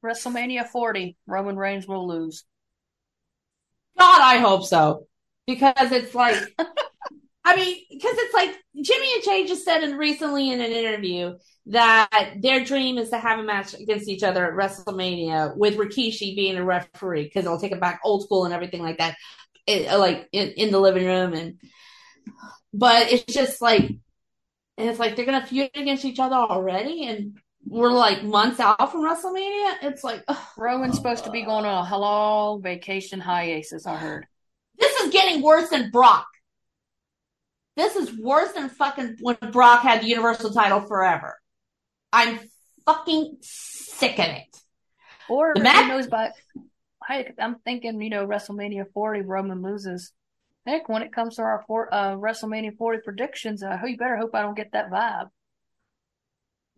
WrestleMania forty, Roman Reigns will lose. God, I hope so. Because it's like, I mean, because it's like Jimmy and Jay just said in, recently in an interview that their dream is to have a match against each other at WrestleMania with Rikishi being a referee because it'll take it back old school and everything like that, it, like in, in the living room. And But it's just like, and it's like they're going to feud against each other already and we're like months out from WrestleMania. It's like ugh. Roman's supposed to be going on a long vacation hiatus, I heard. This is getting worse than Brock. This is worse than fucking when Brock had the Universal title forever. I'm fucking sick of it. Or the match- who knows, but I, I'm thinking, you know, WrestleMania forty, Roman loses. Heck, when it comes to our four, uh, WrestleMania forty predictions, uh, you better hope I don't get that vibe.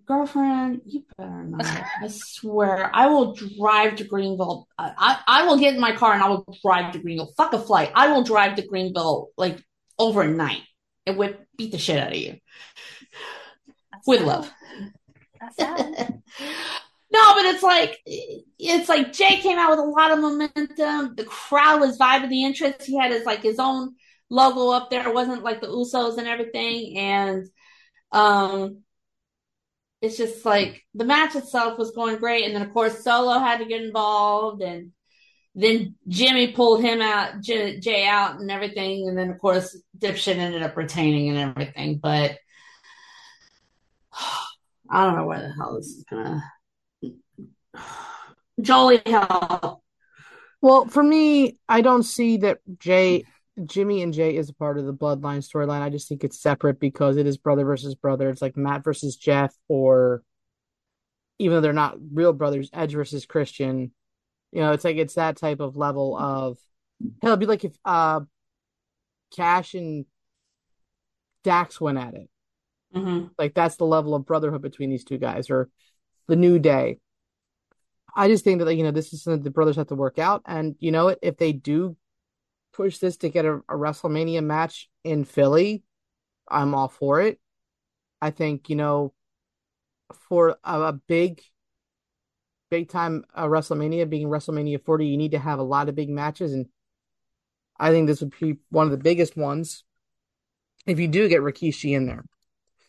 Girlfriend, you better not. I swear, I will drive to Greenville. I, I, I will get in my car and I will drive to Greenville. Fuck a flight. I will drive to Greenville like overnight and whip beat the shit out of you That's with sad. love. That's sad. No, but it's like it's like Jay came out with a lot of momentum. The crowd was vibing the interest. He had his like his own logo up there. It wasn't like the Usos and everything, and um. It's just like the match itself was going great. And then, of course, Solo had to get involved. And then Jimmy pulled him out, J- Jay out and everything. And then, of course, Dipshit ended up retaining and everything. But I don't know where the hell this is going to... Jolie, hell. Well, for me, I don't see that Jay, Jimmy and Jay is a part of the Bloodline storyline. I just think it's separate because it is brother versus brother. It's like Matt versus Jeff, or even though they're not real brothers, Edge versus Christian. You know, it's like it's that type of level of hell. It'd be like if uh, Cash and Dax went at it. Mm-hmm. Like that's the level of brotherhood between these two guys, or the New Day. I just think that, like, you know, this is something that the brothers have to work out, and you know, if they do push this to get a, a WrestleMania match in Philly, I'm all for it. I think, you know, for a, a big, big time uh, WrestleMania, being WrestleMania forty, you need to have a lot of big matches. And I think this would be one of the biggest ones if you do get Rikishi in there.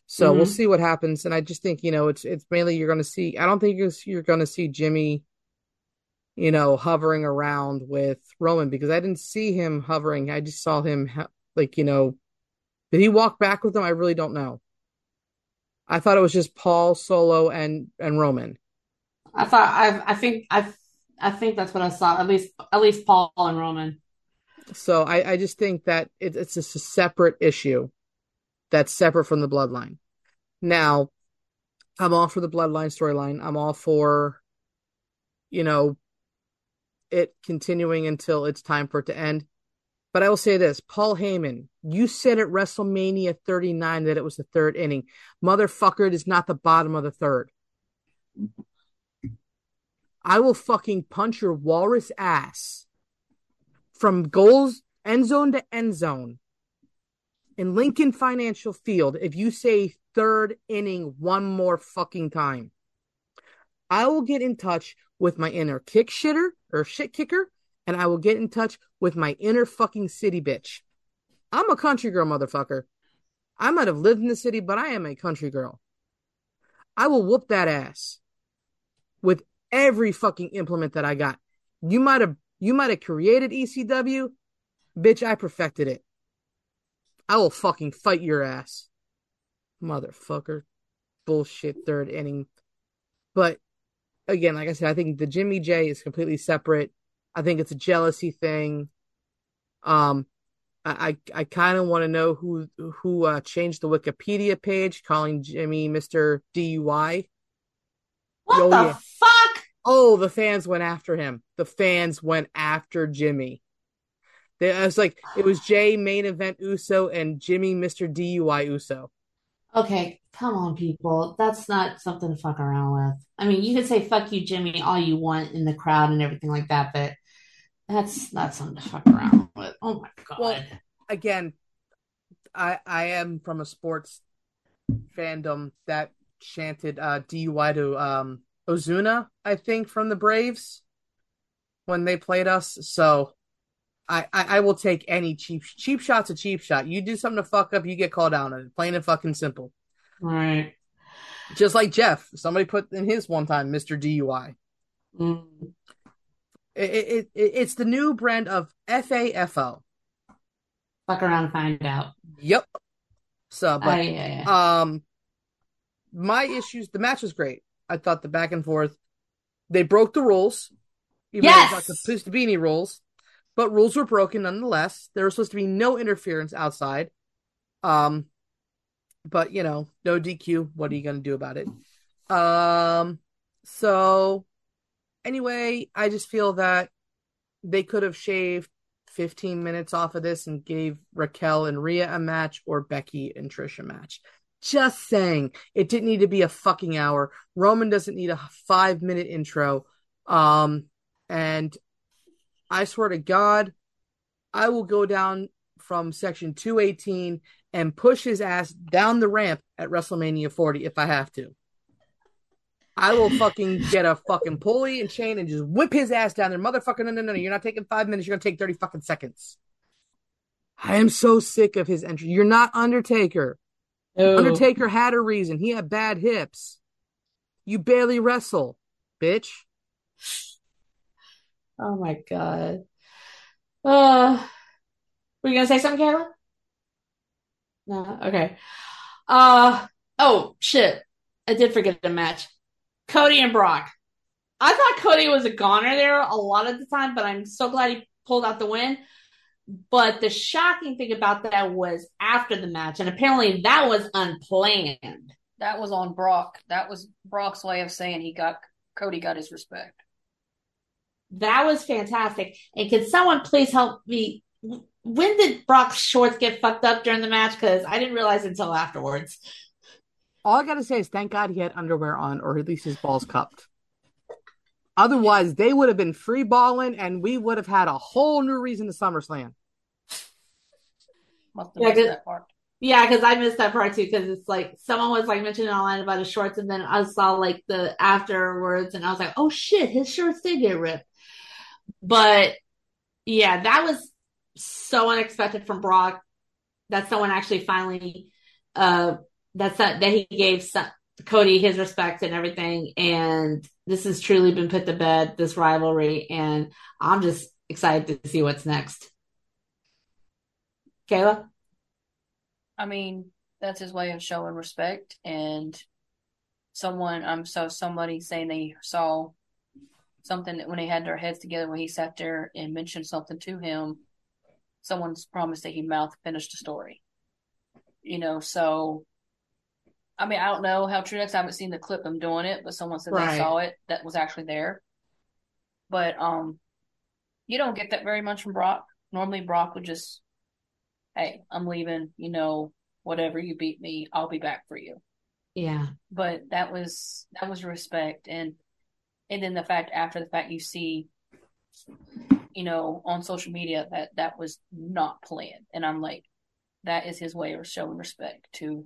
So mm-hmm. We'll see what happens. And I just think, you know, it's it's mainly you're going to see, I don't think you're, you're going to see Jimmy, you know, hovering around with Roman, because I didn't see him hovering. I just saw him, like, you know, did he walk back with him? I really don't know. I thought it was just Paul, Solo, and and Roman. I thought I I think I I think that's what I saw. At least at least Paul and Roman. So I I just think that it, it's just a separate issue that's separate from the Bloodline. Now, I'm all for the Bloodline storyline. I'm all for, you know, it continuing until it's time for it to end. But I will say this, Paul Heyman, you said at WrestleMania thirty-nine that it was the third inning. Motherfucker, it is not the bottom of the third. I will fucking punch your walrus ass from goals, end zone to end zone, in Lincoln Financial Field, if you say third inning one more fucking time, I will get in touch with my inner kick shitter or shit kicker, and I will get in touch with my inner fucking city bitch. I'm a country girl, motherfucker. I might have lived in the city, but I am a country girl. I will whoop that ass with every fucking implement that I got. You might have you might have created E C W. Bitch, I perfected it. I will fucking fight your ass. Motherfucker. Bullshit third inning. But again, like I said, I think the Jimmy J is completely separate. I think it's a jealousy thing. Um, I I, I kind of want to know who who uh, changed the Wikipedia page, calling Jimmy Mister D U I. What oh, the yeah. fuck? Oh, the fans went after him. The fans went after Jimmy. They, I was like, it was Jay Main Event Uso and Jimmy Mister D U I Uso. Okay, come on, people. That's not something to fuck around with. I mean, you can say fuck you, Jimmy, all you want in the crowd and everything like that, but that's not something to fuck around with. Oh, my God. Well, again, I I am from a sports fandom that chanted uh, D U I to um, Ozuna, I think, from the Braves when they played us. So I, I, I will take any cheap cheap shot's a cheap shot. You do something to fuck up, you get called out on it. Plain and fucking simple. All right. Just like Jeff. Somebody put in his one time, Mister D U I. Mm. It, it, it It's the new brand of F A F O. Fuck around and find out. Yep. So, but, uh, yeah, yeah. um, my issues, the match was great. I thought the back and forth, they broke the rules. Even yes! though it's not supposed to be any rules. But rules were broken nonetheless. There was supposed to be no interference outside. Um, but, you know, no D Q. What are you going to do about it? Um, so, anyway, I just feel that they could have shaved fifteen minutes off of this and gave Raquel and Rhea a match or Becky and Trish a match. Just saying. It didn't need to be a fucking hour. Roman doesn't need a five-minute intro. Um, and I swear to God, I will go down from section two eighteen and push his ass down the ramp at WrestleMania forty if I have to. I will fucking get a fucking pulley and chain and just whip his ass down there. Motherfucker, no, no, no, no. You're not taking five minutes. You're going to take thirty fucking seconds. I am so sick of his entry. You're not Undertaker. Oh. Undertaker had a reason. He had bad hips. You barely wrestle, bitch. Oh, my God. Uh, were you going to say something, Kayla? No? Okay. Uh, oh, shit. I did forget the match. Cody and Brock. I thought Cody was a goner there a lot of the time, but I'm so glad he pulled out the win. But the shocking thing about that was after the match, and apparently that was unplanned. That was on Brock. That was Brock's way of saying he got Cody got his respect. That was fantastic. And can someone please help me? When did Brock's shorts get fucked up during the match? Because I didn't realize until afterwards. All I got to say is thank God he had underwear on, or at least his balls cupped. Otherwise, they would have been free balling, and we would have had a whole new reason to SummerSlam. Must have yeah, missed that part. Yeah, because I missed that part, too, because it's like someone was like mentioning online about his shorts, and then I saw like the afterwards, and I was like, oh, shit, his shorts did get ripped. But, yeah, that was so unexpected from Brock that someone actually finally uh, that's that, that he gave some, Cody his respect and everything. And this has truly been put to bed, this rivalry. And I'm just excited to see what's next. Kayla? I mean, that's his way of showing respect. And someone, I'm um, so somebody saying they saw something that when they had their heads together, when he sat there and mentioned something to him, someone's promised that he mouth finished the story. You know, so, I mean, I don't know how true that's. I haven't seen the clip of him doing it, but someone said right. They saw it. That was actually there. But um, you don't get that very much from Brock. Normally Brock would just, hey, I'm leaving, you know, whatever, you beat me, I'll be back for you. Yeah. But that was, that was respect. And And then the fact after the fact you see you know, on social media that that was not planned. And I'm like, that is his way of showing respect to,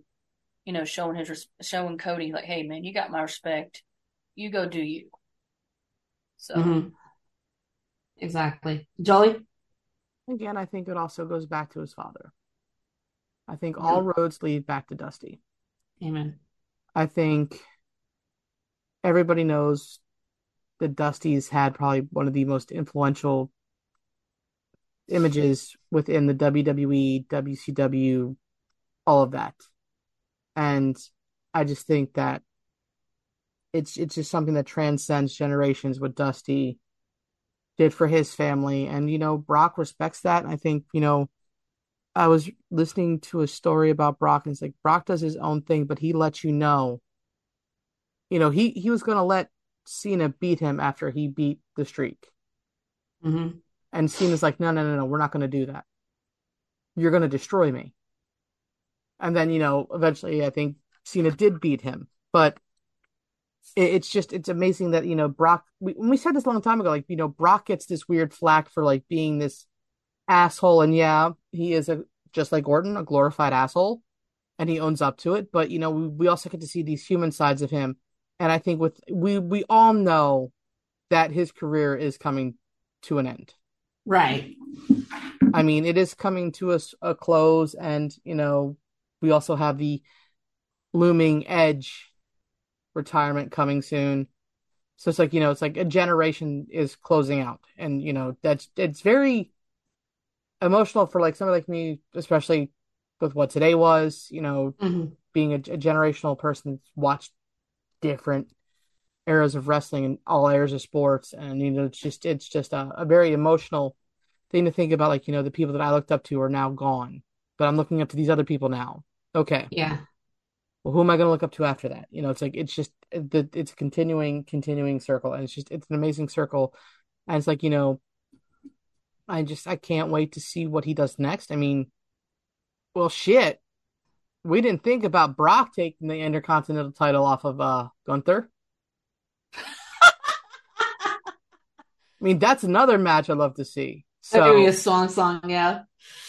you know, showing his, showing Cody like, hey man, you got my respect. You go do you. So. Mm-hmm. Exactly. Jolly? Again, I think it also goes back to his father. I think all roads lead back to Dusty. Amen. I think everybody knows that Dusty's had probably one of the most influential images within the W W E, W C W, all of that. And I just think that it's it's just something that transcends generations, what Dusty did for his family. And, you know, Brock respects that. And I think, you know, I was listening to a story about Brock, and it's like Brock does his own thing, but he lets you know, you know, he, he was going to let Cena beat him after he beat the streak. Mm-hmm. And Cena's like, no, no, no, no, we're not going to do that. You're going to destroy me. And then, you know, eventually I think Cena did beat him, but it, it's just, it's amazing that, you know, Brock, we, we said this a long time ago, like, you know, Brock gets this weird flack for like being this asshole, and yeah, he is a just like Orton, a glorified asshole, and he owns up to it. But you know, we, we also get to see these human sides of him, and I think with we we all know that his career is coming to an end, right? I mean, it is coming to a, a close, and you know, we also have the looming Edge retirement coming soon. So it's like, you know, it's like a generation is closing out, and you know, that's it's very emotional for like somebody like me, especially with what today was, you know, mm-hmm. being a, a generational person that's watched different eras of wrestling and all eras of sports. And, you know, it's just, it's just a, a very emotional thing to think about. Like, you know, the people that I looked up to are now gone, but I'm looking up to these other people now. Okay. Yeah. Well, who am I going to look up to after that? You know, it's like, it's just, the it's a continuing, continuing circle. And it's just, it's an amazing circle. And it's like, you know, I just, I can't wait to see what he does next. I mean, well, shit. We didn't think about Brock taking the Intercontinental title off of uh, Gunther. I mean, that's another match I'd love to see. So, that would be a swan song, yeah.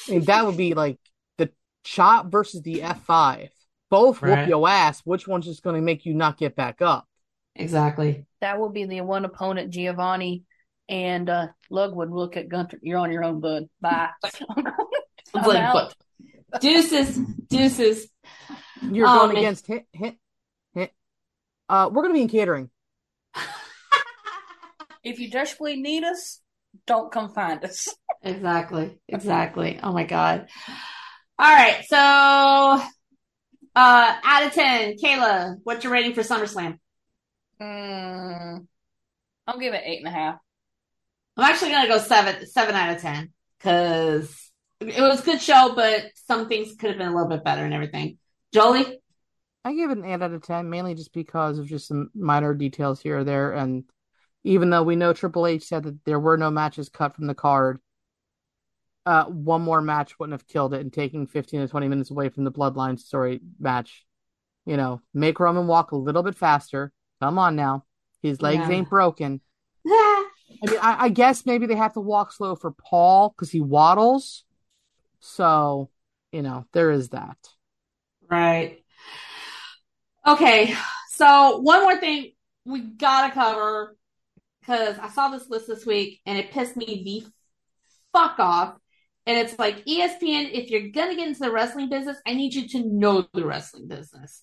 I mean, that would be like the chop versus the F five. Both right. Whoop your ass. Which one's just going to make you not get back up? Exactly. That would be the one opponent, Giovanni. And uh, Lugwood will look at Gunther. You're on your own, bud. Bye. like, but, deuces, deuces. You're um, going against hit, hit, hit. Uh, we're going to be in catering. If you desperately need us, don't come find us. Exactly, exactly. Oh my God. All right. So, uh, out of ten, Kayla, what's your rating for SummerSlam? Mm, I'll give it eight and a half. I'm actually going to go seven, seven out of ten, because it was a good show, but some things could have been a little bit better and everything. Jolie? I gave it an eight out of ten, mainly just because of just some minor details here or there. And even though we know Triple H said that there were no matches cut from the card, uh, one more match wouldn't have killed it, and taking fifteen to twenty minutes away from the Bloodline story match. You know, make Roman walk a little bit faster. Come on now. His legs yeah. ain't broken. I mean, I, I guess maybe they have to walk slow for Paul because he waddles. So, you know, there is that. Right. Okay. So one more thing we got to cover, because I saw this list this week and it pissed me the fuck off. And it's like, E S P N, if you're going to get into the wrestling business, I need you to know the wrestling business.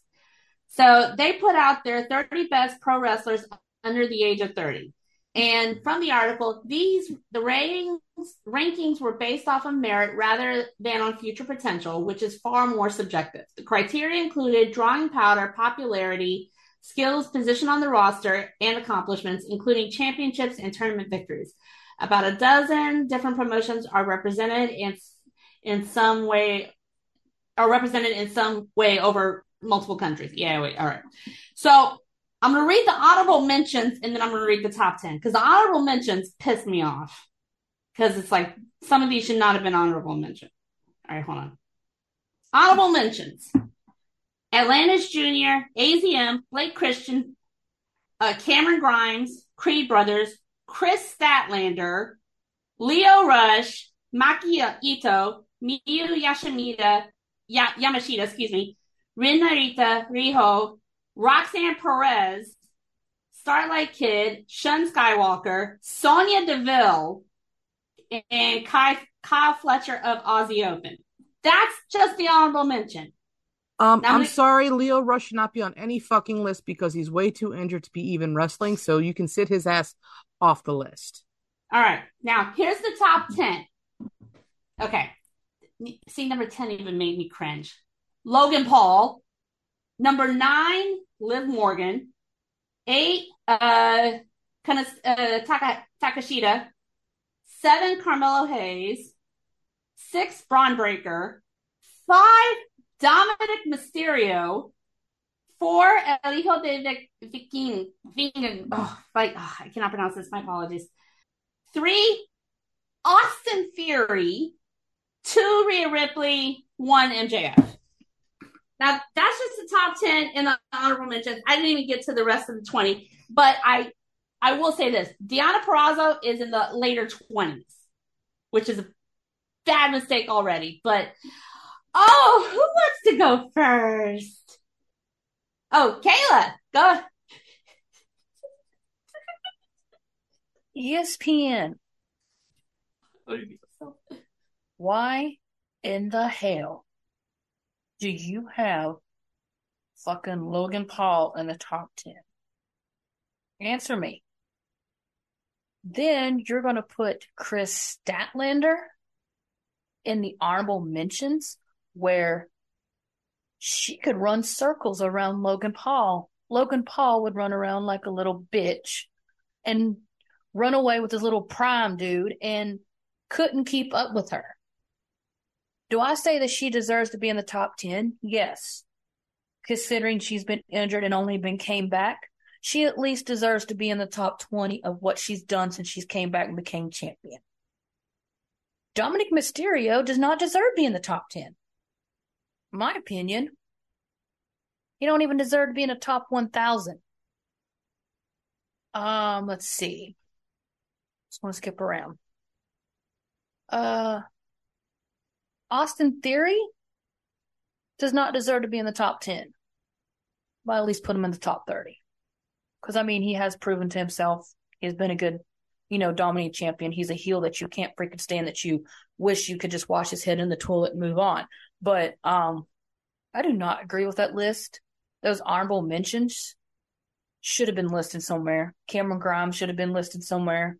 So they put out their thirty best pro wrestlers under the age of thirty. And from the article, these the ratings rankings were based off of merit rather than on future potential, which is far more subjective. The criteria included drawing power, popularity, skills, position on the roster, and accomplishments, including championships and tournament victories. About a dozen different promotions are represented in, in some way, are represented in some way over multiple countries. Yeah, wait, all right. So I'm going to read the honorable mentions, and then I'm going to read the top ten, because the honorable mentions piss me off, because it's like some of these should not have been honorable mentions. All right, hold on. Honorable mentions. Atlantis Junior, A Z M, Blake Christian, uh, Cameron Grimes, Creed Brothers, Chris Statlander, Lio Rush, Maki Ito, Miyu Yashimita, ya- Yamashita, excuse me, Rin Narita, Riho, Roxanne Perez, Starlight Kid, Shun Skywalker, Sonya Deville, and Kai, Kyle Fletcher of Aussie Open. That's just the honorable mention. Um, I'm we- sorry, Lio Rush should not be on any fucking list because he's way too injured to be even wrestling, so you can sit his ass off the list. All right. Now, here's the top ten. Okay. See, number ten even made me cringe. Logan Paul. Number nine, Liv Morgan. Eight, uh, Kana, uh Taka, Takashita. Seven, Carmelo Hayes. Six, Braun Breaker. Five, Dominic Mysterio. Four, El Hijo de Viking. Viking. Oh, like, oh, I cannot pronounce this. My apologies. Three, Austin Theory. Two, Rhea Ripley. One, M J F. Now, that's just the top ten in the honorable mentions. I didn't even get to the rest of the twenty, but I I will say this. Deonna Purrazzo is in the later twenties, which is a bad mistake already. But, oh, who wants to go first? Oh, Kayla, go. E S P N. Why in the hell do you have fucking Logan Paul in the top ten? Answer me. Then you're going to put Chris Statlander in the honorable mentions where she could run circles around Logan Paul. Logan Paul would run around like a little bitch and run away with this little prime dude and couldn't keep up with her. Do I say that she deserves to be in the top ten? Yes. Considering she's been injured and only been came back, she at least deserves to be in the top twenty of what she's done since she's came back and became champion. Dominic Mysterio does not deserve to be in the top ten. In my opinion, he don't even deserve to be in the top one thousand. Um, let's see. Just want to skip around. Uh... Austin Theory does not deserve to be in the top ten. But at least put him in the top thirty. Because, I mean, he has proven to himself. He's been a good, you know, dominating champion. He's a heel that you can't freaking stand, that you wish you could just wash his head in the toilet and move on. But um, I do not agree with that list. Those honorable mentions should have been listed somewhere. Cameron Grimes should have been listed somewhere.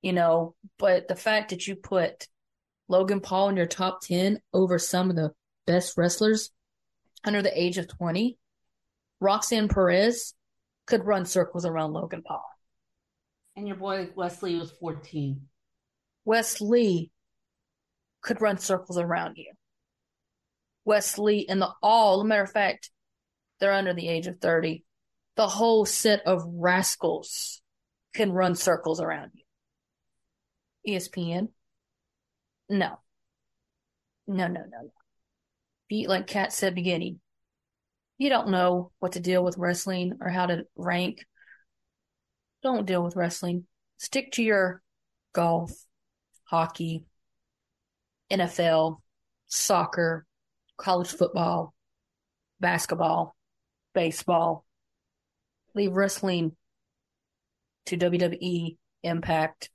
You know, but the fact that you put Logan Paul in your top ten over some of the best wrestlers under the age of twenty. Roxanne Perez could run circles around Logan Paul. And your boy Wesley was fourteen. Wesley could run circles around you. Wesley and the all, as a matter of fact, they're under the age of thirty. The whole set of rascals can run circles around you. E S P N. No. No, no, no, no. Be, like Kat said beginning, you don't know what to deal with wrestling or how to rank. Don't deal with wrestling. Stick to your golf, hockey, N F L, soccer, college football, basketball, baseball. Leave wrestling to W W E, Impact,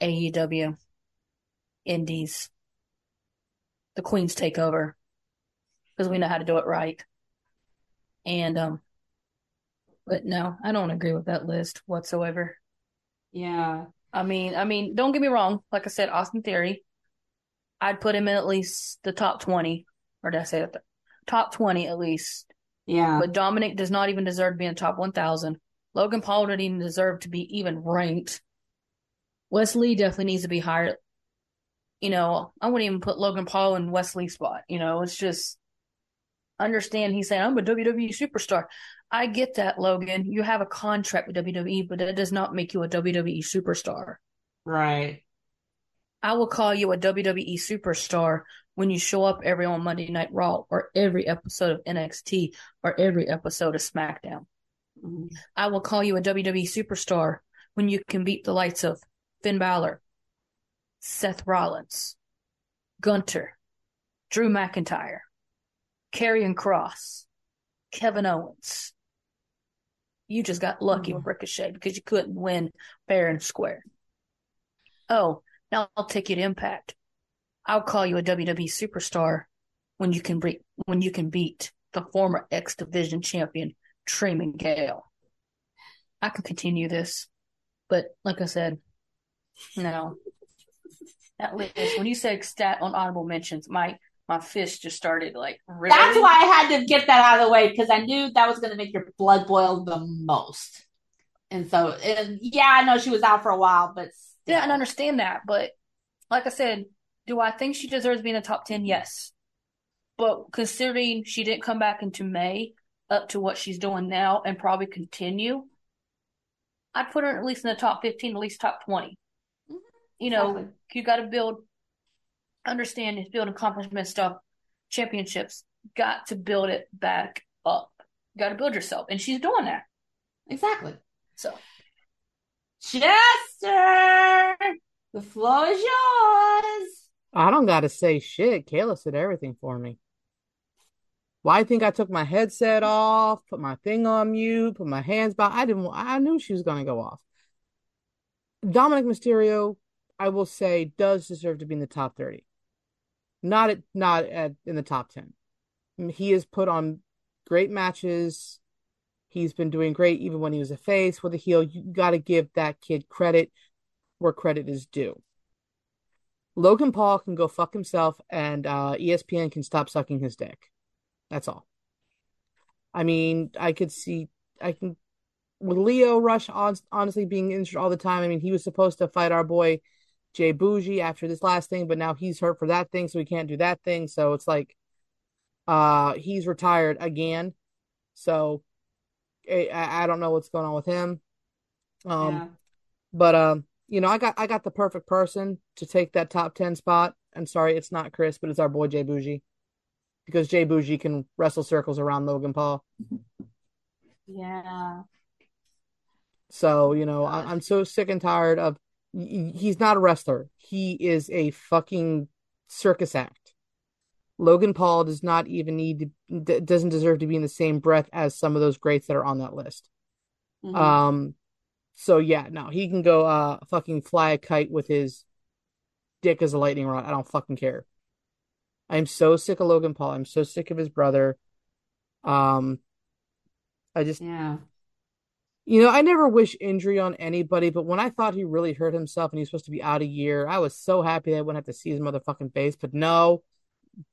A E W. Indies, the Queen's Takeover, because we know how to do it right. And um, but no, I don't agree with that list whatsoever. Yeah, I mean, I mean, don't get me wrong. Like I said, Austin Theory, I'd put him in at least the top twenty, or did I say that? The top twenty at least. Yeah. But Dominic does not even deserve to be in the top one thousand. Logan Paul didn't even deserve to be even ranked. Wesley definitely needs to be higher. You know, I wouldn't even put Logan Paul in Wesley's spot. You know, it's just understand he's saying, I'm a W W E superstar. I get that, Logan. You have a contract with W W E, but that does not make you a W W E superstar. Right. I will call you a W W E superstar when you show up every on Monday Night Raw or every episode of N X T or every episode of SmackDown. Mm-hmm. I will call you a W W E superstar when you can beat the likes of Finn Balor, Seth Rollins, Gunther, Drew McIntyre, Karrion Kross, Kevin Owens. You just got lucky mm-hmm. with Ricochet because you couldn't win fair and square. Oh, now I'll take you to Impact. I'll call you a W W E superstar when you can beat when you can beat the former X Division champion Trey Miguel. I can continue this, but like I said, no. That list. When you said stat on honorable mentions, my my fist just started like. Ripping. That's why I had to get that out of the way because I knew that was going to make your blood boil the most. And so, and yeah, I know she was out for a while, but still. Yeah, I understand that. But like I said, do I think she deserves being in the top ten? Yes. But considering she didn't come back into May up to what she's doing now and probably continue, I'd put her at least in the top fifteen, at least top twenty. Mm-hmm. You know, exactly. You got to build, understand and build accomplishment stuff, championships. Got to build it back up. Got to build yourself. And she's doing that. Exactly. So, Chester, the floor is yours. I don't got to say shit. Kayla said everything for me. Why well, I think I took my headset off, put my thing on mute, put my hands by. I didn't. I knew she was going to go off. Dominic Mysterio, I will say, does deserve to be in the top thirty. Not at, not at, in the top ten. He has put on great matches. He's been doing great even when he was a face with a heel. You got to give that kid credit where credit is due. Logan Paul can go fuck himself, and uh, E S P N can stop sucking his dick. That's all. I mean, I could see, I can, with Lio Rush on, honestly being injured all the time. I mean, he was supposed to fight our boy Jay Bougie after this last thing, but now he's hurt for that thing, so he can't do that thing. So it's like, uh, he's retired again. So I, I don't know what's going on with him. Um, yeah. But, um, you know, I got I got the perfect person to take that top ten spot. I'm sorry, it's not Chris, but it's our boy Jay Bougie. Because Jay Bougie can wrestle circles around Logan Paul. Yeah. So, you know, I, I'm so sick and tired of... He's not a wrestler. He is a fucking circus act. Logan Paul does not even need... To, doesn't deserve to be in the same breath as some of those greats that are on that list. Mm-hmm. Um... So, yeah, no, he can go uh, fucking fly a kite with his dick as a lightning rod. I don't fucking care. I'm so sick of Logan Paul. I'm so sick of his brother. Um, I just... Yeah. You know, I never wish injury on anybody, but when I thought he really hurt himself and he was supposed to be out a year, I was so happy that I wouldn't have to see his motherfucking face. But no,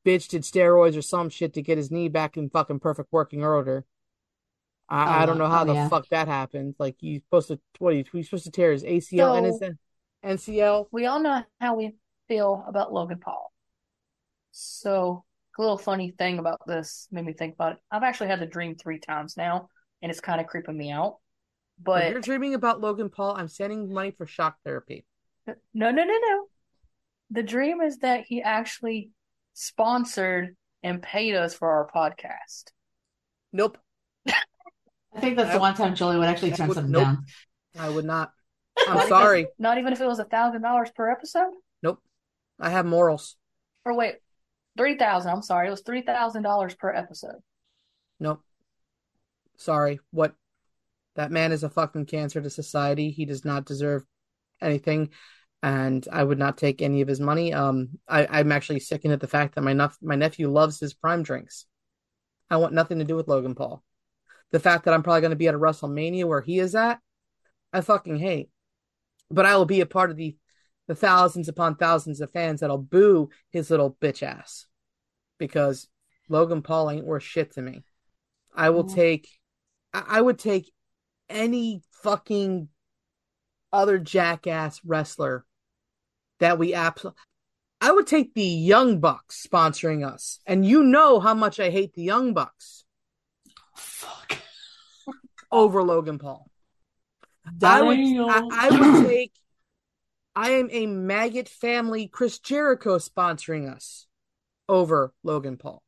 bitch did steroids or some shit to get his knee back in fucking perfect working order. I, oh, I don't know how oh, the yeah. fuck that happened. Like, he's supposed to, what, he's supposed to tear his A C L so, and his N C L. We all know how we feel about Logan Paul. So, a little funny thing about this made me think about it. I've actually had the dream three times now, and it's kind of creeping me out. But if you're dreaming about Logan Paul, I'm sending money for shock therapy. No, no, no, no. The dream is that he actually sponsored and paid us for our podcast. Nope. I think that's I, the one time Julie would actually turn would, something nope. down. I would not. I'm not sorry. Even, not even if it was one thousand dollars per episode? Nope. I have morals. Or wait, three thousand dollars. I'm sorry. It was three thousand dollars per episode. Nope. Sorry. What? That man is a fucking cancer to society. He does not deserve anything. And I would not take any of his money. Um, I, I'm actually sickened at the fact that my, nef- my nephew loves his prime drinks. I want nothing to do with Logan Paul. The fact that I'm probably going to be at a WrestleMania where he is at, I fucking hate. But I will be a part of the, the thousands upon thousands of fans that'll boo his little bitch ass. Because Logan Paul ain't worth shit to me. I will yeah. take... I, I would take any fucking other jackass wrestler that we absolutely... I would take the Young Bucks sponsoring us. And you know how much I hate the Young Bucks. Fuck. Over Logan Paul. I would, I, I would take I am a maggot family Chris Jericho sponsoring us over Logan Paul.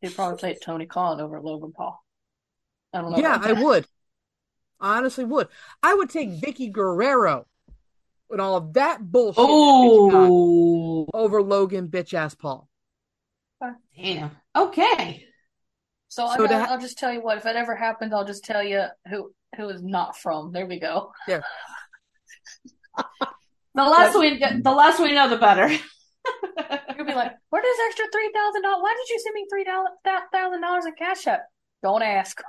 You'd probably take Tony Khan over Logan Paul. I don't know. Yeah, I would. honestly would. I would take Vicky Guerrero with all of that bullshit oh. that over Logan bitch ass Paul. Damn. Okay. So, so I'll, ha- I'll just tell you what, if it ever happens, I'll just tell you who who is not from. There we go. Yeah. the less we the less we know, the better. You'll be like, where does extra three thousand dollars? Why did you send me three thousand dollars in Cash App? Don't ask.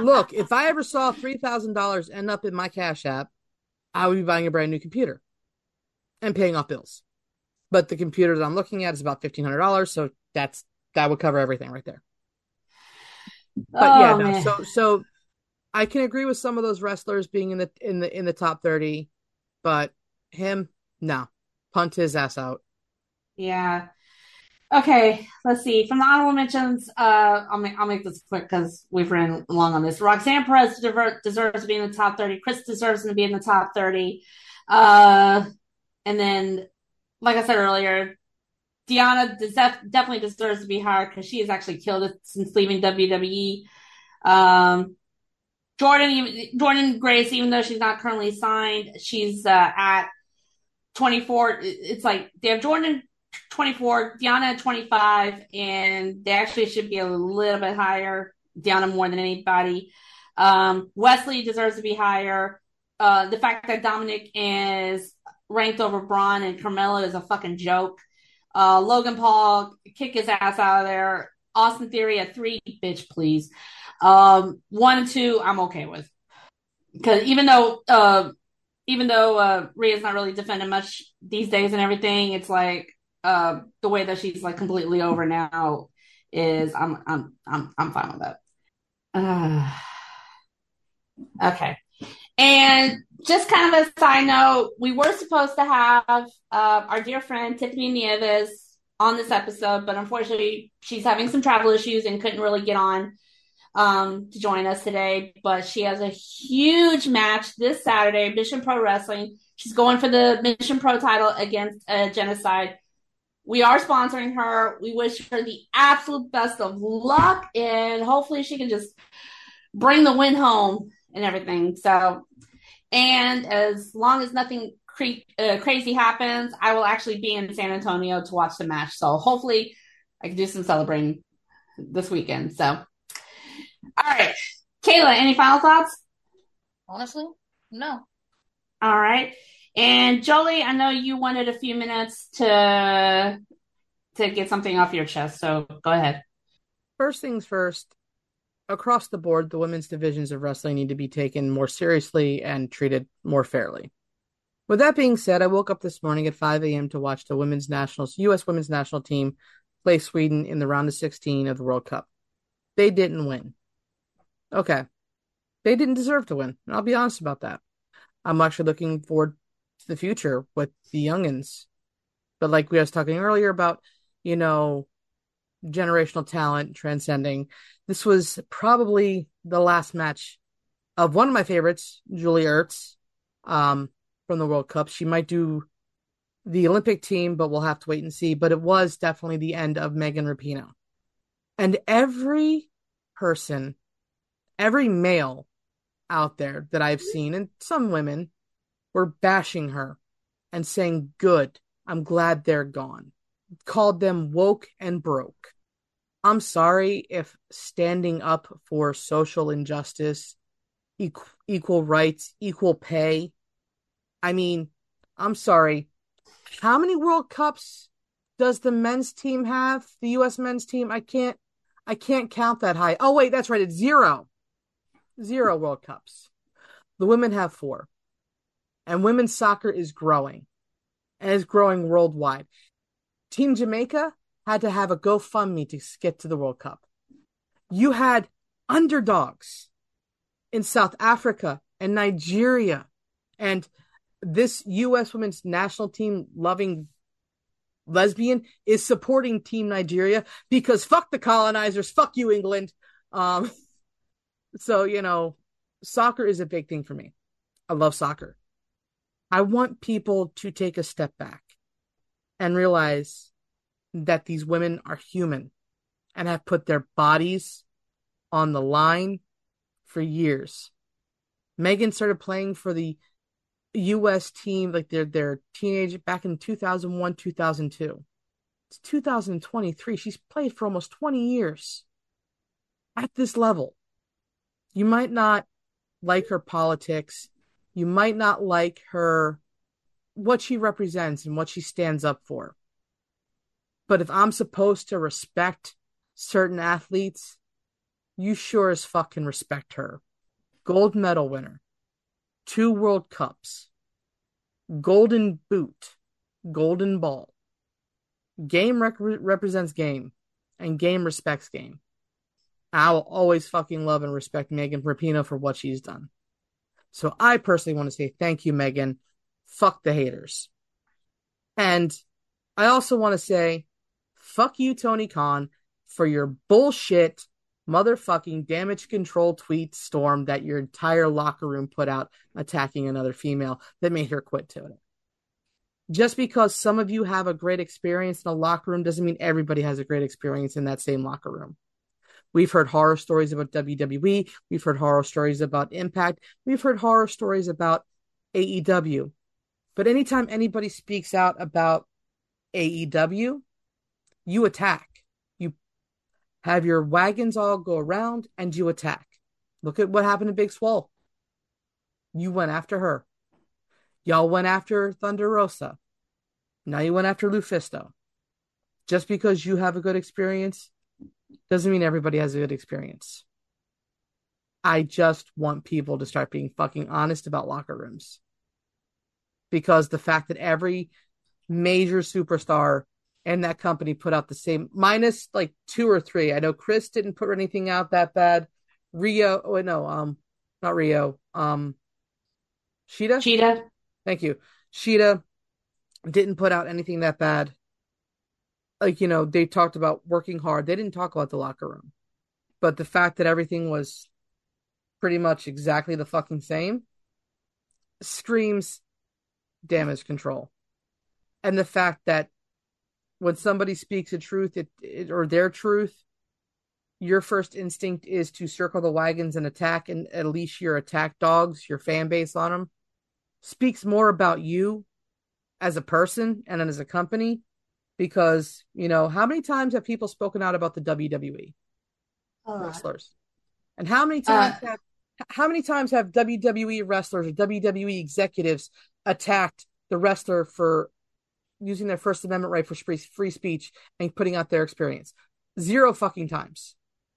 Look, if I ever saw three thousand dollars end up in my Cash App, I would be buying a brand new computer and paying off bills. But the computer that I'm looking at is about fifteen hundred dollars, so that's that would cover everything right there. But oh, yeah, no, man. so so I can agree with some of those wrestlers being in the in the in the top thirty, but him, no. Punt his ass out. Yeah. Okay, let's see. From the honorable mentions, uh, I'll make I'll make this quick because we've run long on this. Roxanne Perez divert, deserves to be in the top thirty. Chris deserves to be in the top thirty. Uh, and then, like I said earlier, Deonna def- definitely deserves to be higher because she has actually killed it since leaving W W E. Um, Jordan even, Jordan Grace, even though she's not currently signed, she's uh, at twenty-four. It's like they have Jordan twenty-four, Deonna twenty-five, and they actually should be a little bit higher. Deonna more than anybody. Um, Wesley deserves to be higher. Uh, the fact that Dominic is ranked over Braun and Carmella is a fucking joke. Uh, Logan Paul, kick his ass out of there. Austin Theory at three, bitch, please. Um, one and two, I'm okay with. Because even though... Uh, Even though uh, Rhea's not really defending much these days and everything, it's like uh, the way that she's like completely over now is I'm I'm I'm I'm fine with that. Uh, okay, and just kind of a side note, we were supposed to have uh, our dear friend Tiffany Nieves on this episode, but unfortunately, she's having some travel issues and couldn't really get on. Um, to join us today, but she has a huge match this Saturday, Mission Pro Wrestling. She's going for the Mission Pro title against uh, Genocide. We are sponsoring her. We wish her the absolute best of luck, and hopefully she can just bring the win home and everything. So, and as long as nothing cre- uh, crazy happens, I will actually be in San Antonio to watch the match. So hopefully I can do some celebrating this weekend. So, all right. Kayla, any final thoughts? Honestly, no. All right. And Jolie, I know you wanted a few minutes to to get something off your chest, so go ahead. First things first, across the board, the women's divisions of wrestling need to be taken more seriously and treated more fairly. With that being said, I woke up this morning at five a.m. to watch the women's national, U S women's national team play Sweden in the round of sixteen of the World Cup. They didn't win. Okay. They didn't deserve to win. And I'll be honest about that. I'm actually looking forward to the future with the youngins. But like we was talking earlier about, you know, generational talent transcending. This was probably the last match of one of my favorites, Julie Ertz, um, from the World Cup. She might do the Olympic team, but we'll have to wait and see. But it was definitely the end of Megan Rapinoe. And every person... Every male out there that I've seen, and some women, were bashing her and saying, good, I'm glad they're gone. Called them woke and broke. I'm sorry if standing up for social injustice, equal, equal rights, equal pay. I mean, I'm sorry. How many World Cups does the men's team have? The U S men's team? I can't, I can't count that high. Oh, wait, that's right. It's zero. Zero World Cups. The women have four. And women's soccer is growing. And it's growing worldwide. Team Jamaica had to have a GoFundMe to get to the World Cup. You had underdogs in South Africa and Nigeria. And this U S women's national team loving lesbian is supporting Team Nigeria because fuck the colonizers, fuck you, England. Um... So, you know, soccer is a big thing for me. I love soccer. I want people to take a step back and realize that these women are human and have put their bodies on the line for years. Megan started playing for the U S team, like their their teenage, back in two thousand one, two thousand two. It's two thousand twenty-three. She's played for almost twenty years at this level. You might not like her politics. You might not like her, what she represents and what she stands up for. But if I'm supposed to respect certain athletes, you sure as fuck can respect her. Gold medal winner, two World Cups, golden boot, golden ball. Game rec- represents game, and game respects game. I will always fucking love and respect Megan Rapinoe for what she's done. So I personally want to say thank you, Megan. Fuck the haters. And I also want to say fuck you, Tony Khan, for your bullshit motherfucking damage control tweet storm that your entire locker room put out attacking another female that made her quit to it. Just because some of you have a great experience in a locker room doesn't mean everybody has a great experience in that same locker room. We've heard horror stories about W W E. We've heard horror stories about Impact. We've heard horror stories about A E W. But anytime anybody speaks out about A E W, you attack. You have your wagons all go around and you attack. Look at what happened to Big Swole. You went after her. Y'all went after Thunder Rosa. Now you went after Lufisto. Just because you have a good experience doesn't mean everybody has a good experience. I just want people to start being fucking honest about locker rooms. Because the fact that every major superstar and that company put out the same, minus like two or three. I know Chris didn't put anything out that bad. Rio, oh no, um, not Rio. Um, Sheeta? Sheeta. Thank you. Sheeta didn't put out anything that bad. Like, you know, they talked about working hard. They didn't talk about the locker room. But the fact that everything was pretty much exactly the fucking same screams damage control. And the fact that when somebody speaks a truth it, it, or their truth, your first instinct is to circle the wagons and attack and unleash your attack dogs, your fan base on them. Speaks more about you as a person and as a company, because, you know, how many times have people spoken out about the W W E uh, wrestlers? And how many times uh, have, how many times have W W E wrestlers or W W E executives attacked the wrestler for using their First Amendment right for free speech and putting out their experience? Zero fucking times.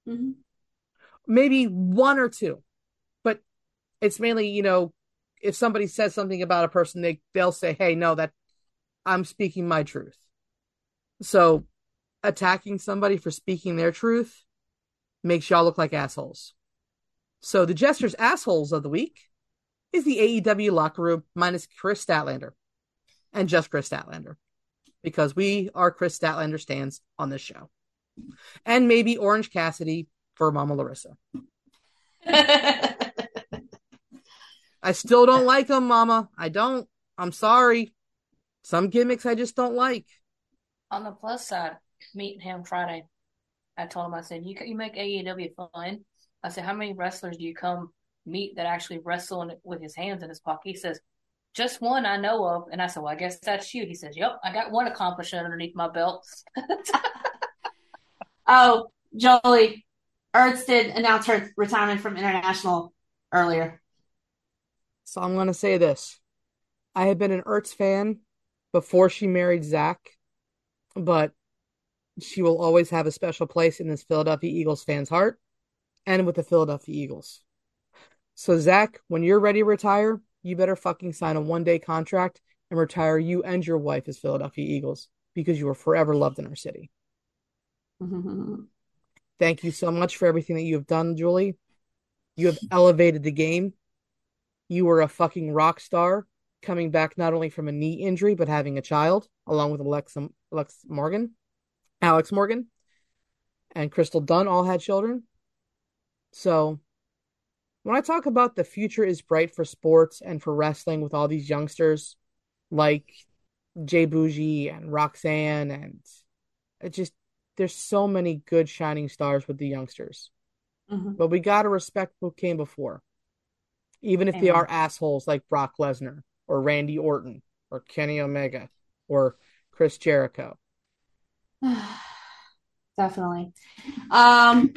Mm-hmm. Maybe one or two, but it's mainly, you know, if somebody says something about a person, they, they'll say, hey, no, that I'm speaking my truth. So attacking somebody for speaking their truth makes y'all look like assholes. So the Jester's assholes of the week is the A E W locker room minus Chris Statlander and just Chris Statlander, because we are Chris Statlander stands on this show, and maybe Orange Cassidy for Mama Larissa. I still don't like them, Mama. I don't. I'm sorry. Some gimmicks I just don't like. On the plus side, meeting him Friday, I told him, I said, you you make A E W fun. I said, how many wrestlers do you come meet that actually wrestle in, with his hands in his pocket? He says, just one I know of. And I said, well, I guess that's you. He says, yep, I got one accomplishment underneath my belt. Oh, Jolie, Ertz did announce her retirement from international earlier. So I'm going to say this. I had been an Ertz fan before she married Zach, but she will always have a special place in this Philadelphia Eagles fan's heart and with the Philadelphia Eagles. So, Zach, when you're ready to retire, you better fucking sign a one-day contract and retire you and your wife as Philadelphia Eagles, because you were forever loved in our city. Thank you so much for everything that you have done, Julie. You have elevated the game. You were a fucking rock star, coming back not only from a knee injury, but having a child, along with Alexa, Alex Morgan, Alex Morgan, and Crystal Dunn all had children. So when I talk about the future is bright for sports and for wrestling with all these youngsters like Jay Bougie and Roxanne, and it just, there's so many good shining stars with the youngsters. Mm-hmm. But we got to respect who came before, even if Amen. They are assholes like Brock Lesnar or Randy Orton or Kenny Omega or Chris Jericho. Definitely. Um,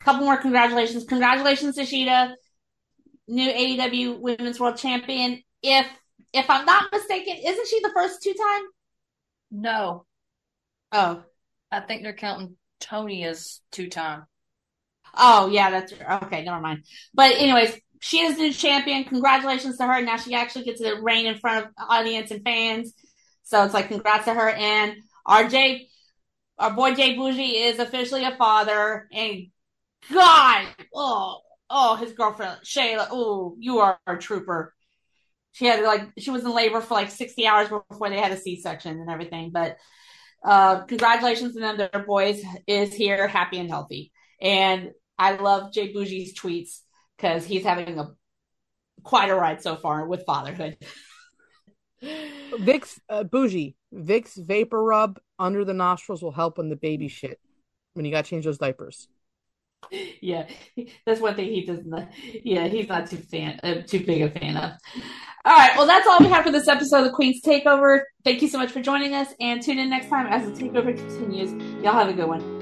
couple more congratulations. Congratulations, Ishida, new A E W Women's World Champion. If if I'm not mistaken, isn't she the first two-time? No. Oh. I think they're counting Tony as two-time. Oh, yeah, that's okay, never mind. But anyways, she is new champion. Congratulations to her. Now she actually gets to reign in front of audience and fans. So it's like, congrats to her. And our Jay, our boy Jay Bougie is officially a father. And God, oh, oh, his girlfriend, Shayla, oh, you are a trooper. She had like, she was in labor for like sixty hours before they had a C-section and everything. But uh, congratulations to them. Their boys is here, happy and healthy. And I love Jay Bougie's tweets because he's having a quite a ride so far with fatherhood. Vicks uh, Bougie, Vicks Vapor Rub under the nostrils will help on the baby shit when you got to change those diapers. Yeah, that's one thing he doesn't. Yeah, he's not too fan, uh, too big a fan of. All right, well, that's all we have for this episode of the Queen's Takeover. Thank you so much for joining us, and tune in next time as the takeover continues. Y'all have a good one.